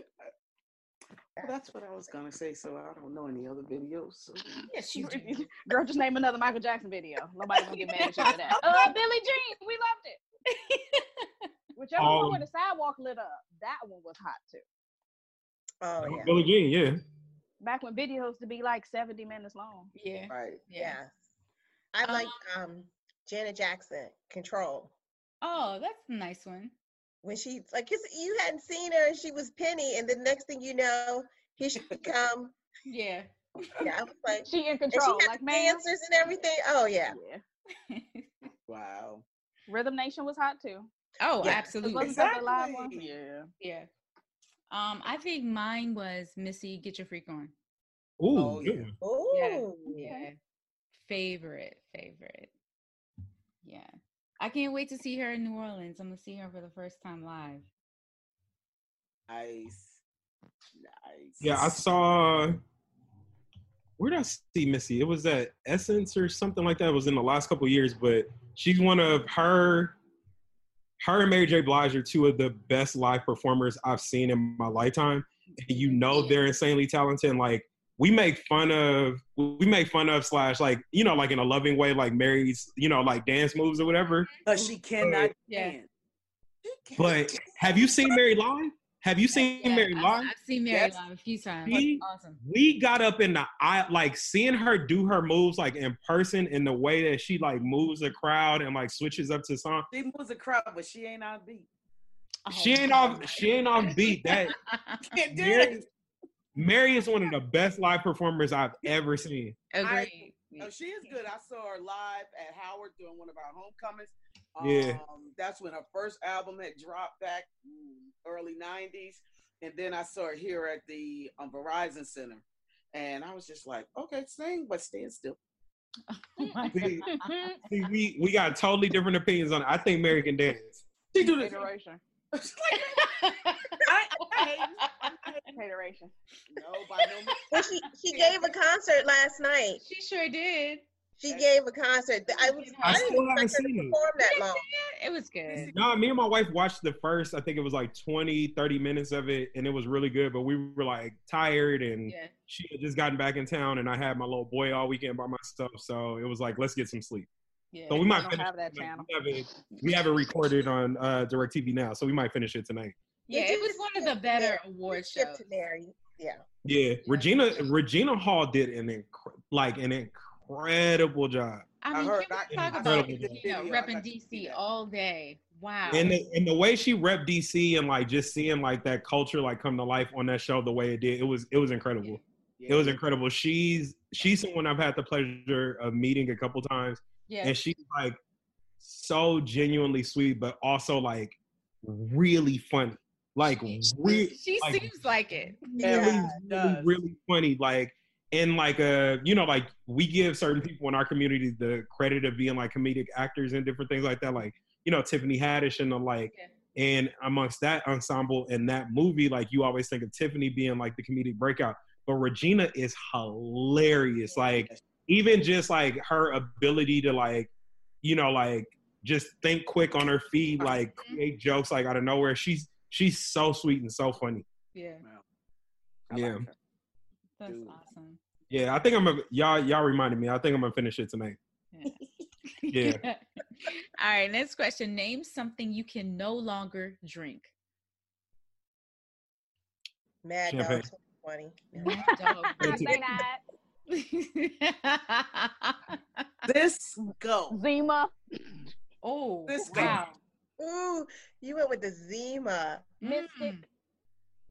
Well, that's what I was gonna say. So I don't know any other videos. So. Yes, you do. Girl, just name another Michael Jackson video. Nobody's gonna get mad at you for that. Uh, Billie Jean, we loved it. Whichever um, one where the sidewalk lit up, that one was hot too. Oh yeah, Billie Jean, yeah. Back when videos used to be like seventy minutes long. Yeah, right. Yeah, yeah. I like um, um Janet Jackson, Control. Oh, that's a nice one. When she, like, you hadn't seen her, and she was Penny, and the next thing you know, here she come. Yeah. Yeah, I was like, she in control. She had like dancers and everything. Oh, yeah. Yeah. Wow. Rhythm Nation was hot, too. Oh, yeah. Absolutely. Wasn't exactly. That the live one? Yeah. Yeah. Um, I think mine was Missy, Get Your Freak On. Ooh. Oh, yeah. Ooh. Yeah. Yeah. Favorite, favorite. Yeah. I can't wait to see her in New Orleans. I'm going to see her for the first time live. Nice. Nice. Yeah, I saw... Where did I see Missy? It was at Essence or something like that. It was in the last couple of years, but she's one of her... Her and Mary J. Blige are two of the best live performers I've seen in my lifetime. And you know they're insanely talented. And like, we make fun of, we make fun of slash like, you know, like in a loving way, like Mary's, you know, like dance moves or whatever. But she cannot dance. Yeah. But have you seen Mary live? Have you seen yeah, Mary I've, live? I've seen Mary yes. live a few times. She, awesome. We got up in the eye, like seeing her do her moves like in person in the way that she like moves a crowd and like switches up to song. She moves a crowd, but she ain't on beat. Oh, she ain't off, she ain't off beat. That can't do it. Mary is one of the best live performers I've ever seen. Agreed. No, she is good. I saw her live at Howard during one of our homecomings. Um, yeah. That's when her first album had dropped back early nineties. And then I saw her here at the um, Verizon Center. And I was just like, okay, sing, but stand still. Oh see, see, we, we got totally different opinions on it. I think Mary can dance. She do this. I, I hate hateration. No, by no means. Well, she she gave a concert last night. She sure did. She yes. gave a concert. I was I, I still haven't seen it. That long. It was good. No, me and my wife watched the first, I think it was like twenty, thirty minutes of it, and it was really good, but we were like tired, and yeah. she had just gotten back in town, and I had my little boy all weekend by myself, so it was like, let's get some sleep. Yeah, so we might finish have that it. Channel. We have it, we have it recorded on uh, DirecTV now, so we might finish it tonight. Yeah, it was one of the better yeah. award shows. Yeah. Yeah, Regina Regina Hall did an inc- like an incredible job. I mean, I heard, can we talk about you know, repping D C all day? Wow. And the, and the way she repped D C and like just seeing like that culture like come to life on that show the way it did, it was it was incredible. Yeah. It was incredible. She's she's someone I've had the pleasure of meeting a couple times, yeah. and she's like so genuinely sweet, but also like really funny. Like she, re- she like, seems like it. Really, yeah, really, really funny. Like and like uh, you know, like we give certain people in our community the credit of being like comedic actors and different things like that. Like you know, Tiffany Haddish and the like, yeah. and amongst that ensemble and that movie, like you always think of Tiffany being like the comedic breakout, but Regina is hilarious. Like even just like her ability to like, you know, like just think quick on her feet, like create jokes like out of nowhere. She's She's so sweet and so funny. Yeah. Wow. Yeah. Like that's Dude. Awesome. Yeah, I think I'm a y'all. Y'all reminded me. I think I'm gonna finish it tonight. Yeah. yeah. yeah. All right. Next question. Name something you can no longer drink. Mad Champagne. Dog twenty twenty. Mad Dog. This go. Zima. Oh. This go. Wow. Ooh, you went with the Zima. Mystic. Mm.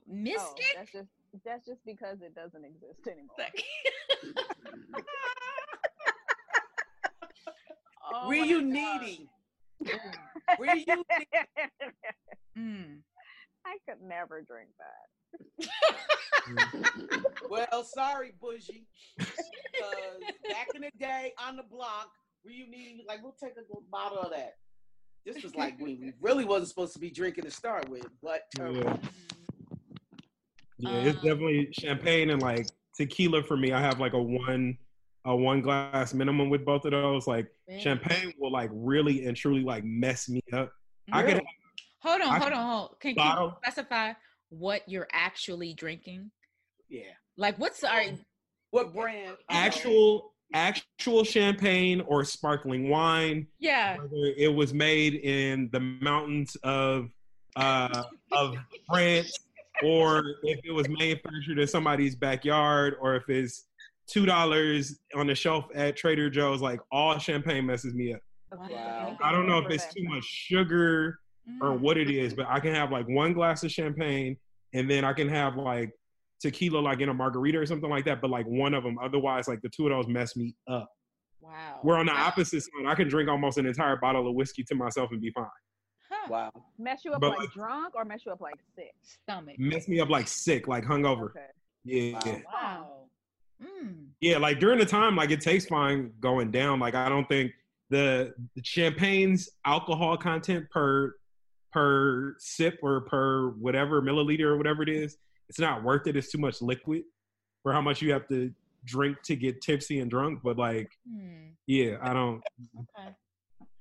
Mystic? Oh, that's, just, that's just because it doesn't exist anymore. oh Were you needy? Were you needy? Mm. I could never drink that. Well, sorry, Bougie. Because back in the day on the block, were you needy? Like, we'll take a little bottle of that. This was like when we really wasn't supposed to be drinking to start with, but um, yeah, yeah um, it's definitely champagne and like tequila for me. I have like a one, a one glass minimum with both of those. Like man. Champagne will like really and truly like mess me up. Really? I could have, hold on, I hold on, hold. Can, can you specify what you're actually drinking? Yeah. Like what's our what brand? Actual actual champagne or sparkling wine. Yeah. It was made in the mountains of uh, of France, or if it was manufactured in somebody's backyard, or if it's two dollars on the shelf at Trader Joe's. Like, all champagne messes me up. Wow. I don't know if it's too much sugar or what it is, but I can have like one glass of champagne and then I can have like tequila like in a margarita or something like that, but like one of them. Otherwise, like the two of those mess me up. Wow. We're on the wow. opposite side. I can drink almost an entire bottle of whiskey to myself and be fine. Huh. Wow. Mess you up but, like, like drunk or mess you up like sick? Stomach. Mess me up like sick, like hungover. Okay. Yeah. Wow. wow. Mm. Yeah, like during the time, like it tastes fine going down. Like I don't think the, the champagne's alcohol content per per sip or per whatever milliliter or whatever it is, it's not worth it. It's too much liquid for how much you have to drink to get tipsy and drunk. But like, mm. yeah, I don't. Okay.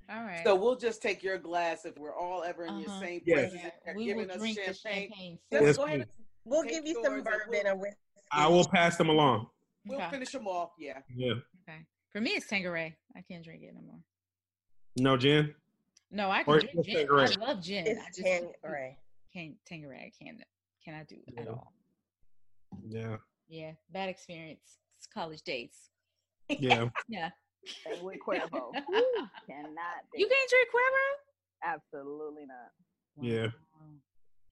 All right. So we'll just take your glass if we're all ever in uh-huh. your same place. Yes. They're we giving will us drink champagne. champagne. Just yes, go ahead and we'll give you some bourbon or whiskey. I will pass them along. We'll okay. finish them off, yeah. Yeah. Okay. For me, it's Tanqueray. I can't drink it no more. No gin? No, I can or drink gin. Tanqueray. I love gin. It's I just Tanqueray. Can't Tanqueray. I can't. Can I do it yeah. at all? Yeah. Yeah. Bad experience. It's college dates. Yeah. yeah. And with Cuervo. Ooh, cannot. Date. You can't drink Cuervo? Absolutely not. Yeah. Wow.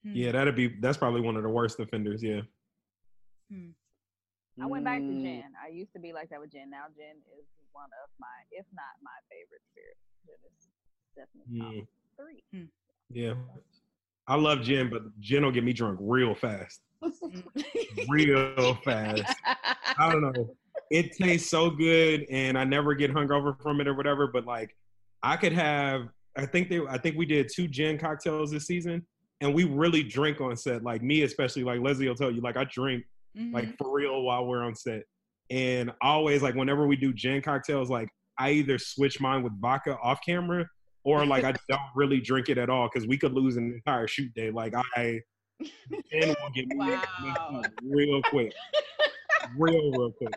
Hmm. Yeah, that'd be. That's probably one of the worst offenders. Yeah. Hmm. I went back to gin. I used to be like that with gin. Now gin is one of my, if not my favorite spirit. It's definitely top mm. three. Mm. Yeah. I love gin, but gin will get me drunk real fast. real fast. I don't know. It tastes so good and I never get hungover from it or whatever, but like I could have, I think they, I think we did two gin cocktails this season and we really drink on set. Like me especially, like Leslie will tell you, like I drink Mm-hmm. like for real while we're on set, and always like whenever we do gin cocktails, like I either switch mine with vodka off camera or like I don't really drink it at all because we could lose an entire shoot day. Like I gin will get me wow. real quick, real real quick.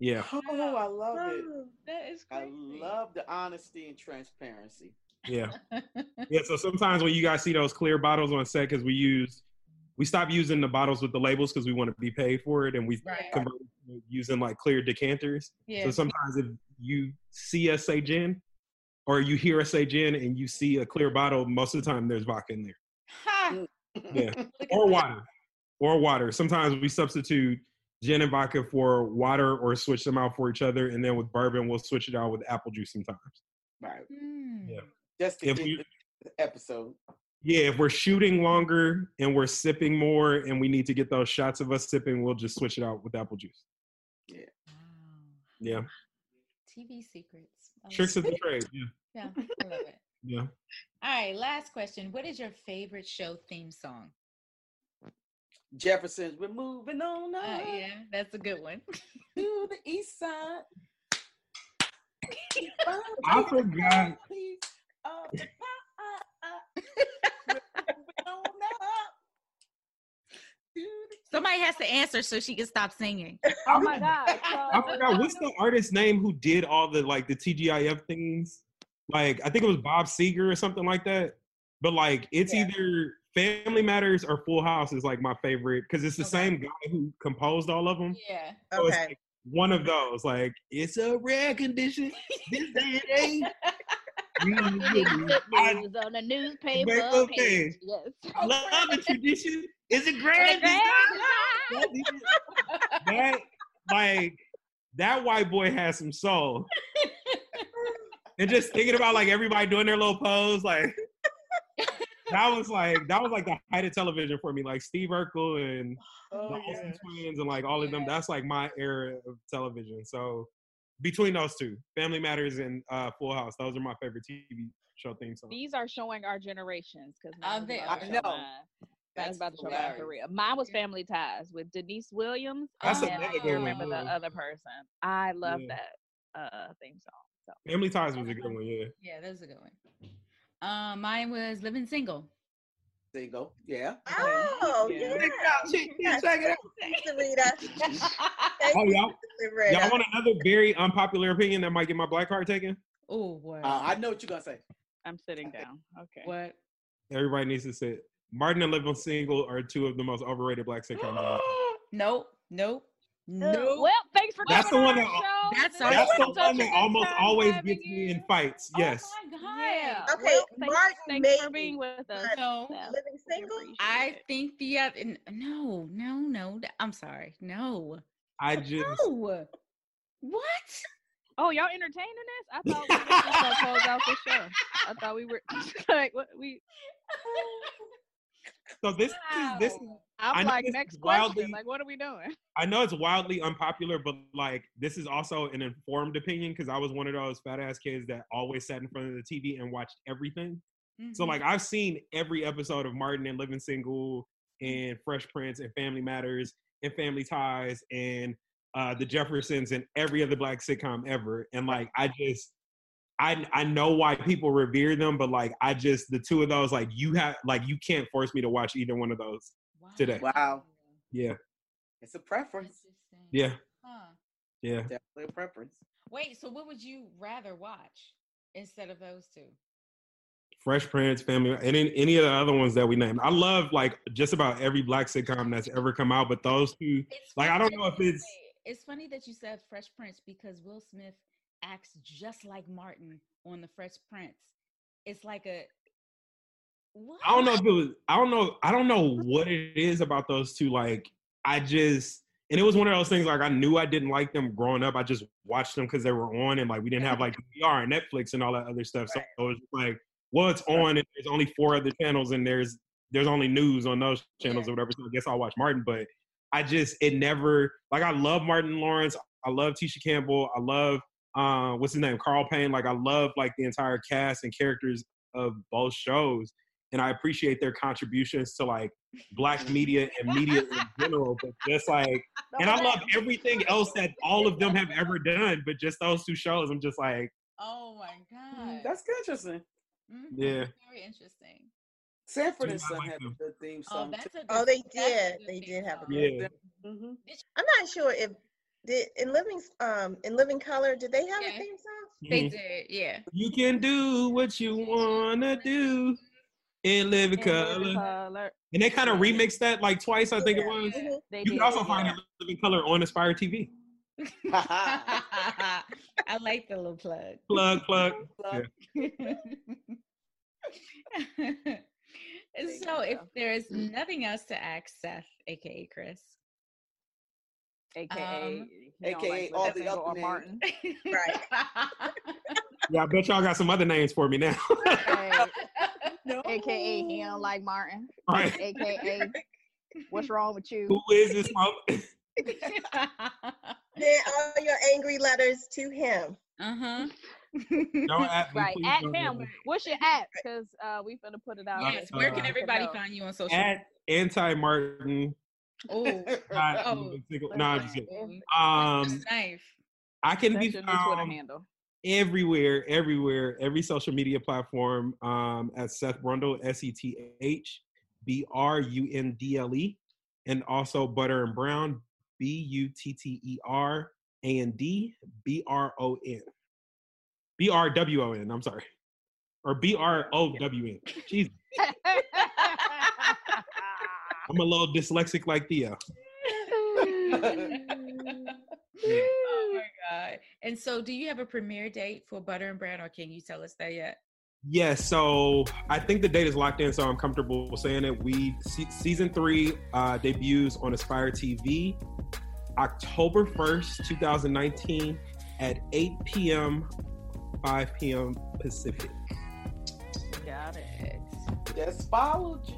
Yeah. Oh, I love it. That is crazy. I love the honesty and transparency. Yeah. Yeah. So sometimes when you guys see those clear bottles on set, because we use. We stopped using the bottles with the labels because we want to be paid for it, and we right. converted to using like clear decanters. Yeah. So sometimes if you see us say gin, or you hear us say gin, and you see a clear bottle, most of the time there's vodka in there. Ha! Yeah, or water, or water. Sometimes we substitute gin and vodka for water, or switch them out for each other, and then with bourbon we'll switch it out with apple juice sometimes. Right. Mm. Yeah. Just to if we, the episode. Yeah, if we're shooting longer and we're sipping more and we need to get those shots of us sipping, we'll just switch it out with apple juice. Yeah. Wow. Yeah. T V secrets. Tricks of the trade. Yeah. Yeah, I love it. Yeah. All right, last question. What is your favorite show theme song? Jefferson's We're Moving On Up. Uh, yeah, that's a good one. To the east side. I forgot. Somebody has to answer so she can stop singing. Oh my God. I forgot. What's the artist's name who did all the, like, the T G I F things? Like, I think it was Bob Seger or something like that. But, like, it's yeah. either Family Matters or Full House is, like, my favorite. Because it's the okay. same guy who composed all of them. Yeah. So okay. it's, like, one of those. Like, it's a rare condition. This day and age. I, news on the newspaper page. Yes. Love and tradition is a grand design. That, like, that white boy has some soul. And just thinking about like everybody doing their little pose, like that was like that was like the height of television for me. Like Steve Urkel and oh, the Olsen yeah. twins and like all of them. Yeah. That's like my era of television. So. Between those two, Family Matters and uh, Full House, those are my favorite T V show theme songs. These are showing our generations because uh, I know mine. That's about the show career. Mine was Family Ties with Denise Williams. That's and I can't remember one. The other person. I love yeah. that uh, theme song. So. Family Ties was a good one, yeah. Yeah, that was a good one. Um, mine was Living Single. single. Yeah. Oh, yeah. yeah. Check it out. Check it out. Sarita. Oh, y'all, y'all want another very unpopular opinion that might get my black card taken? Oh, what? Uh, I know what you're going to say. I'm sitting down. Okay. What? Everybody needs to sit. Martin and Living Single are two of the most overrated black sitcoms. Nope. Nope. No. Well, thanks for coming. That's the one that, show. That's that's that's the one that almost always gets you. me in fights. Yes. Oh my God. Yeah. Okay, well, thanks, Martin, thanks maybe, for being with us. No. Living Single. I think the other. No, no, no. I'm sorry. No. I just. No. What? Oh, y'all entertaining this? I thought we were so close out the show. I thought we were like what we. So this wow. this. I'm like, next wildly, question. Like, what are we doing? I know it's wildly unpopular, but like, this is also an informed opinion because I was one of those fat ass kids that always sat in front of the T V and watched everything. Mm-hmm. So like, I've seen every episode of Martin and Living Single and Fresh Prince and Family Matters and Family Ties and uh, The Jeffersons and every other black sitcom ever. And like, I just, I I know why people revere them, but like, I just, the two of those, like you have, like you can't force me to watch either one of those. Today. Wow. Yeah. It's a preference. Yeah. Huh. Yeah. Definitely a preference. Wait, so what would you rather watch instead of those two? Fresh Prince, Family, and in, any of the other ones that we named. I love like just about every black sitcom that's ever come out, but those two, it's like I don't know if it's. It's funny that you said Fresh Prince because Will Smith acts just like Martin on the Fresh Prince. It's like a. What? I don't know if it was, I don't know, I don't know what it is about those two, like, I just, and it was one of those things, like, I knew I didn't like them growing up, I just watched them because they were on, and, like, we didn't have, like, D V R and Netflix and all that other stuff, right. So it was like, well, it's on, and there's only four other channels, and there's, there's only news on those channels yeah. or whatever, so I guess I'll watch Martin, but I just, it never, like, I love Martin Lawrence, I love Tisha Campbell, I love, uh, what's his name, Carl Payne, like, I love, like, the entire cast and characters of both shows. And I appreciate their contributions to like black media and media in general, but just like, and I love everything else that all of them have ever done, but just those two shows, I'm just like, oh my God, that's interesting. Mm-hmm. Yeah, very interesting. Sanford and Son had a good theme song. Oh, good, oh they did, they did have a good. Yeah. Mm-hmm. I'm not sure if did in Living um in Living Color did they have yeah. a theme song? They did, yeah. You can do what you wanna do. In Living Color. And they kind of remixed that like twice, I think yeah. it was. They you did. can also find yeah. Living Color on Aspire T V. I like the little plug. Plug, plug. plug. Yeah. So if there is nothing else to ask Seth, a k a. Chris. A K A Um, A K A all the other Martin. Right. Yeah, I bet y'all got some other names for me now. Right. No. A K A he don't like Martin. Right. A K A what's wrong with you? Who is this? Then all your angry letters to him. Uh-huh. Don't at me, right. At him. Know. What's your at? Because uh, we finna put it out. Yes. Where can everybody find you on social media? At anti-Martin. Ooh. Not, oh. No, I'm just kidding. Um, I can That's be found. Twitter handle. Everywhere, everywhere, every social media platform um, at Seth Brundle, S E T H B R U N D L E, and also Butter and Brown, B U T T E R A N D B R O N. B R W O N, I'm sorry. Or B R O W N. Jesus. I'm a little dyslexic like Theo. Yeah. God. And so do you have a premiere date for Butter and Brown or can you tell us that yet? Yes, yeah, so I think the date is locked in, so I'm comfortable saying it. We se- season three uh, debuts on Aspire T V October first, two thousand nineteen at eight p.m. five p.m. Pacific. Got it. Just followed you.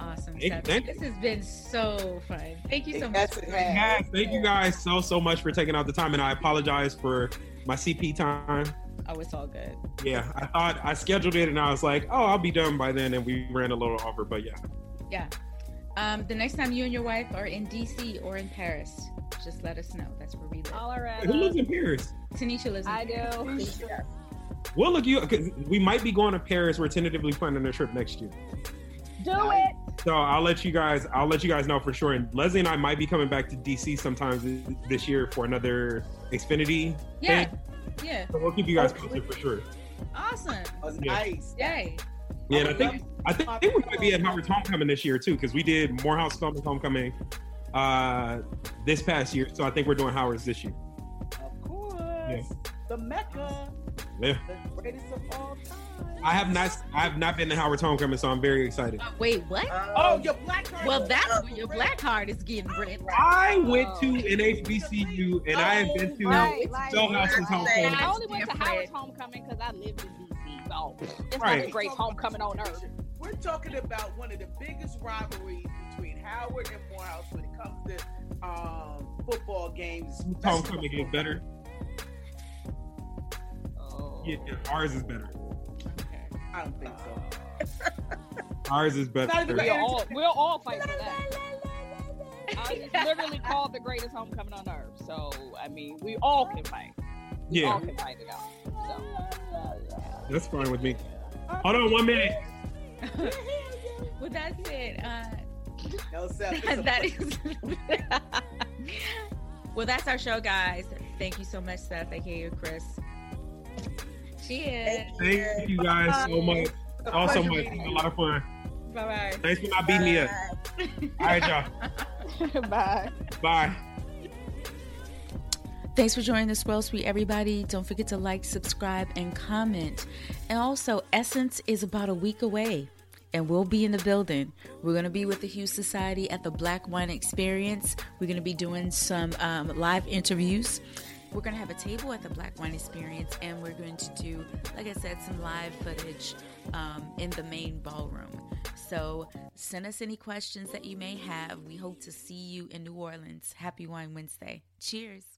Awesome. Hey, this has been so fun. Thank you so much. Yes, thank you guys so, so much for taking out the time. And I apologize for my C P time. Oh, it's all good. Yeah, I thought I scheduled it and I was like, oh, I'll be done by then. And we ran a little over, but yeah. Yeah. Um, the next time you and your wife are in D C or in Paris, just let us know. That's where we live. All right. Who lives in Paris? Tanisha lives in I Paris. I do. Yeah. We'll look you, 'cause we might be going to Paris. We're tentatively planning a trip next year. Do nice. it. So I'll let you guys, I'll let you guys know for sure. And Leslie and I might be coming back to D C sometimes this year for another Xfinity yeah. thing. Yeah. So we'll keep you guys posted for sure. Awesome. Yeah. Nice. Yay. Yeah, and I think I think, I think we might be at Howard's homecoming this year too, because we did Morehouse College homecoming uh, this past year, so I think we're doing Howard's this year. Of course, yeah. The Mecca, yeah, the greatest of all time. I have not, I have not been to Howard's homecoming, so I'm very excited. Uh, wait, what? Uh, oh, your black card. Well, that's when your black card is getting ripped. I went to an H B C U, and oh, I have been to right, like, House's homecoming. I only went to Howard's homecoming because I lived in D C. So it's right. not the greatest homecoming on earth. We're talking about one of the biggest rivalries between Howard and Morehouse when it comes to um, football games. Homecoming is better. Oh. Yeah, ours is better. Okay. I don't think so. Ours is better. We're all, we'll all fight for that. I literally called the greatest homecoming on earth. So, I mean, we all can fight. We yeah. all can fight it out. So. That's fine with me. Hold on one minute. Well, that's it. Uh, no self, that is. Well, that's our show, guys. Thank you so much, Seth. I hear you, Chris. Cheers. Thank you guys Bye. so much. All so much. A lot of fun. Bye bye. Thanks for not beating me up. All right, y'all. Bye. Bye. Thanks for joining the Swirl Suite, everybody. Don't forget to like, subscribe, and comment. And also, Essence is about a week away, and we'll be in the building. We're going to be with the Hughes Society at the Black Wine Experience. We're going to be doing some um, live interviews. We're going to have a table at the Black Wine Experience, and we're going to do, like I said, some live footage um, in the main ballroom. So send us any questions that you may have. We hope to see you in New Orleans. Happy Wine Wednesday. Cheers.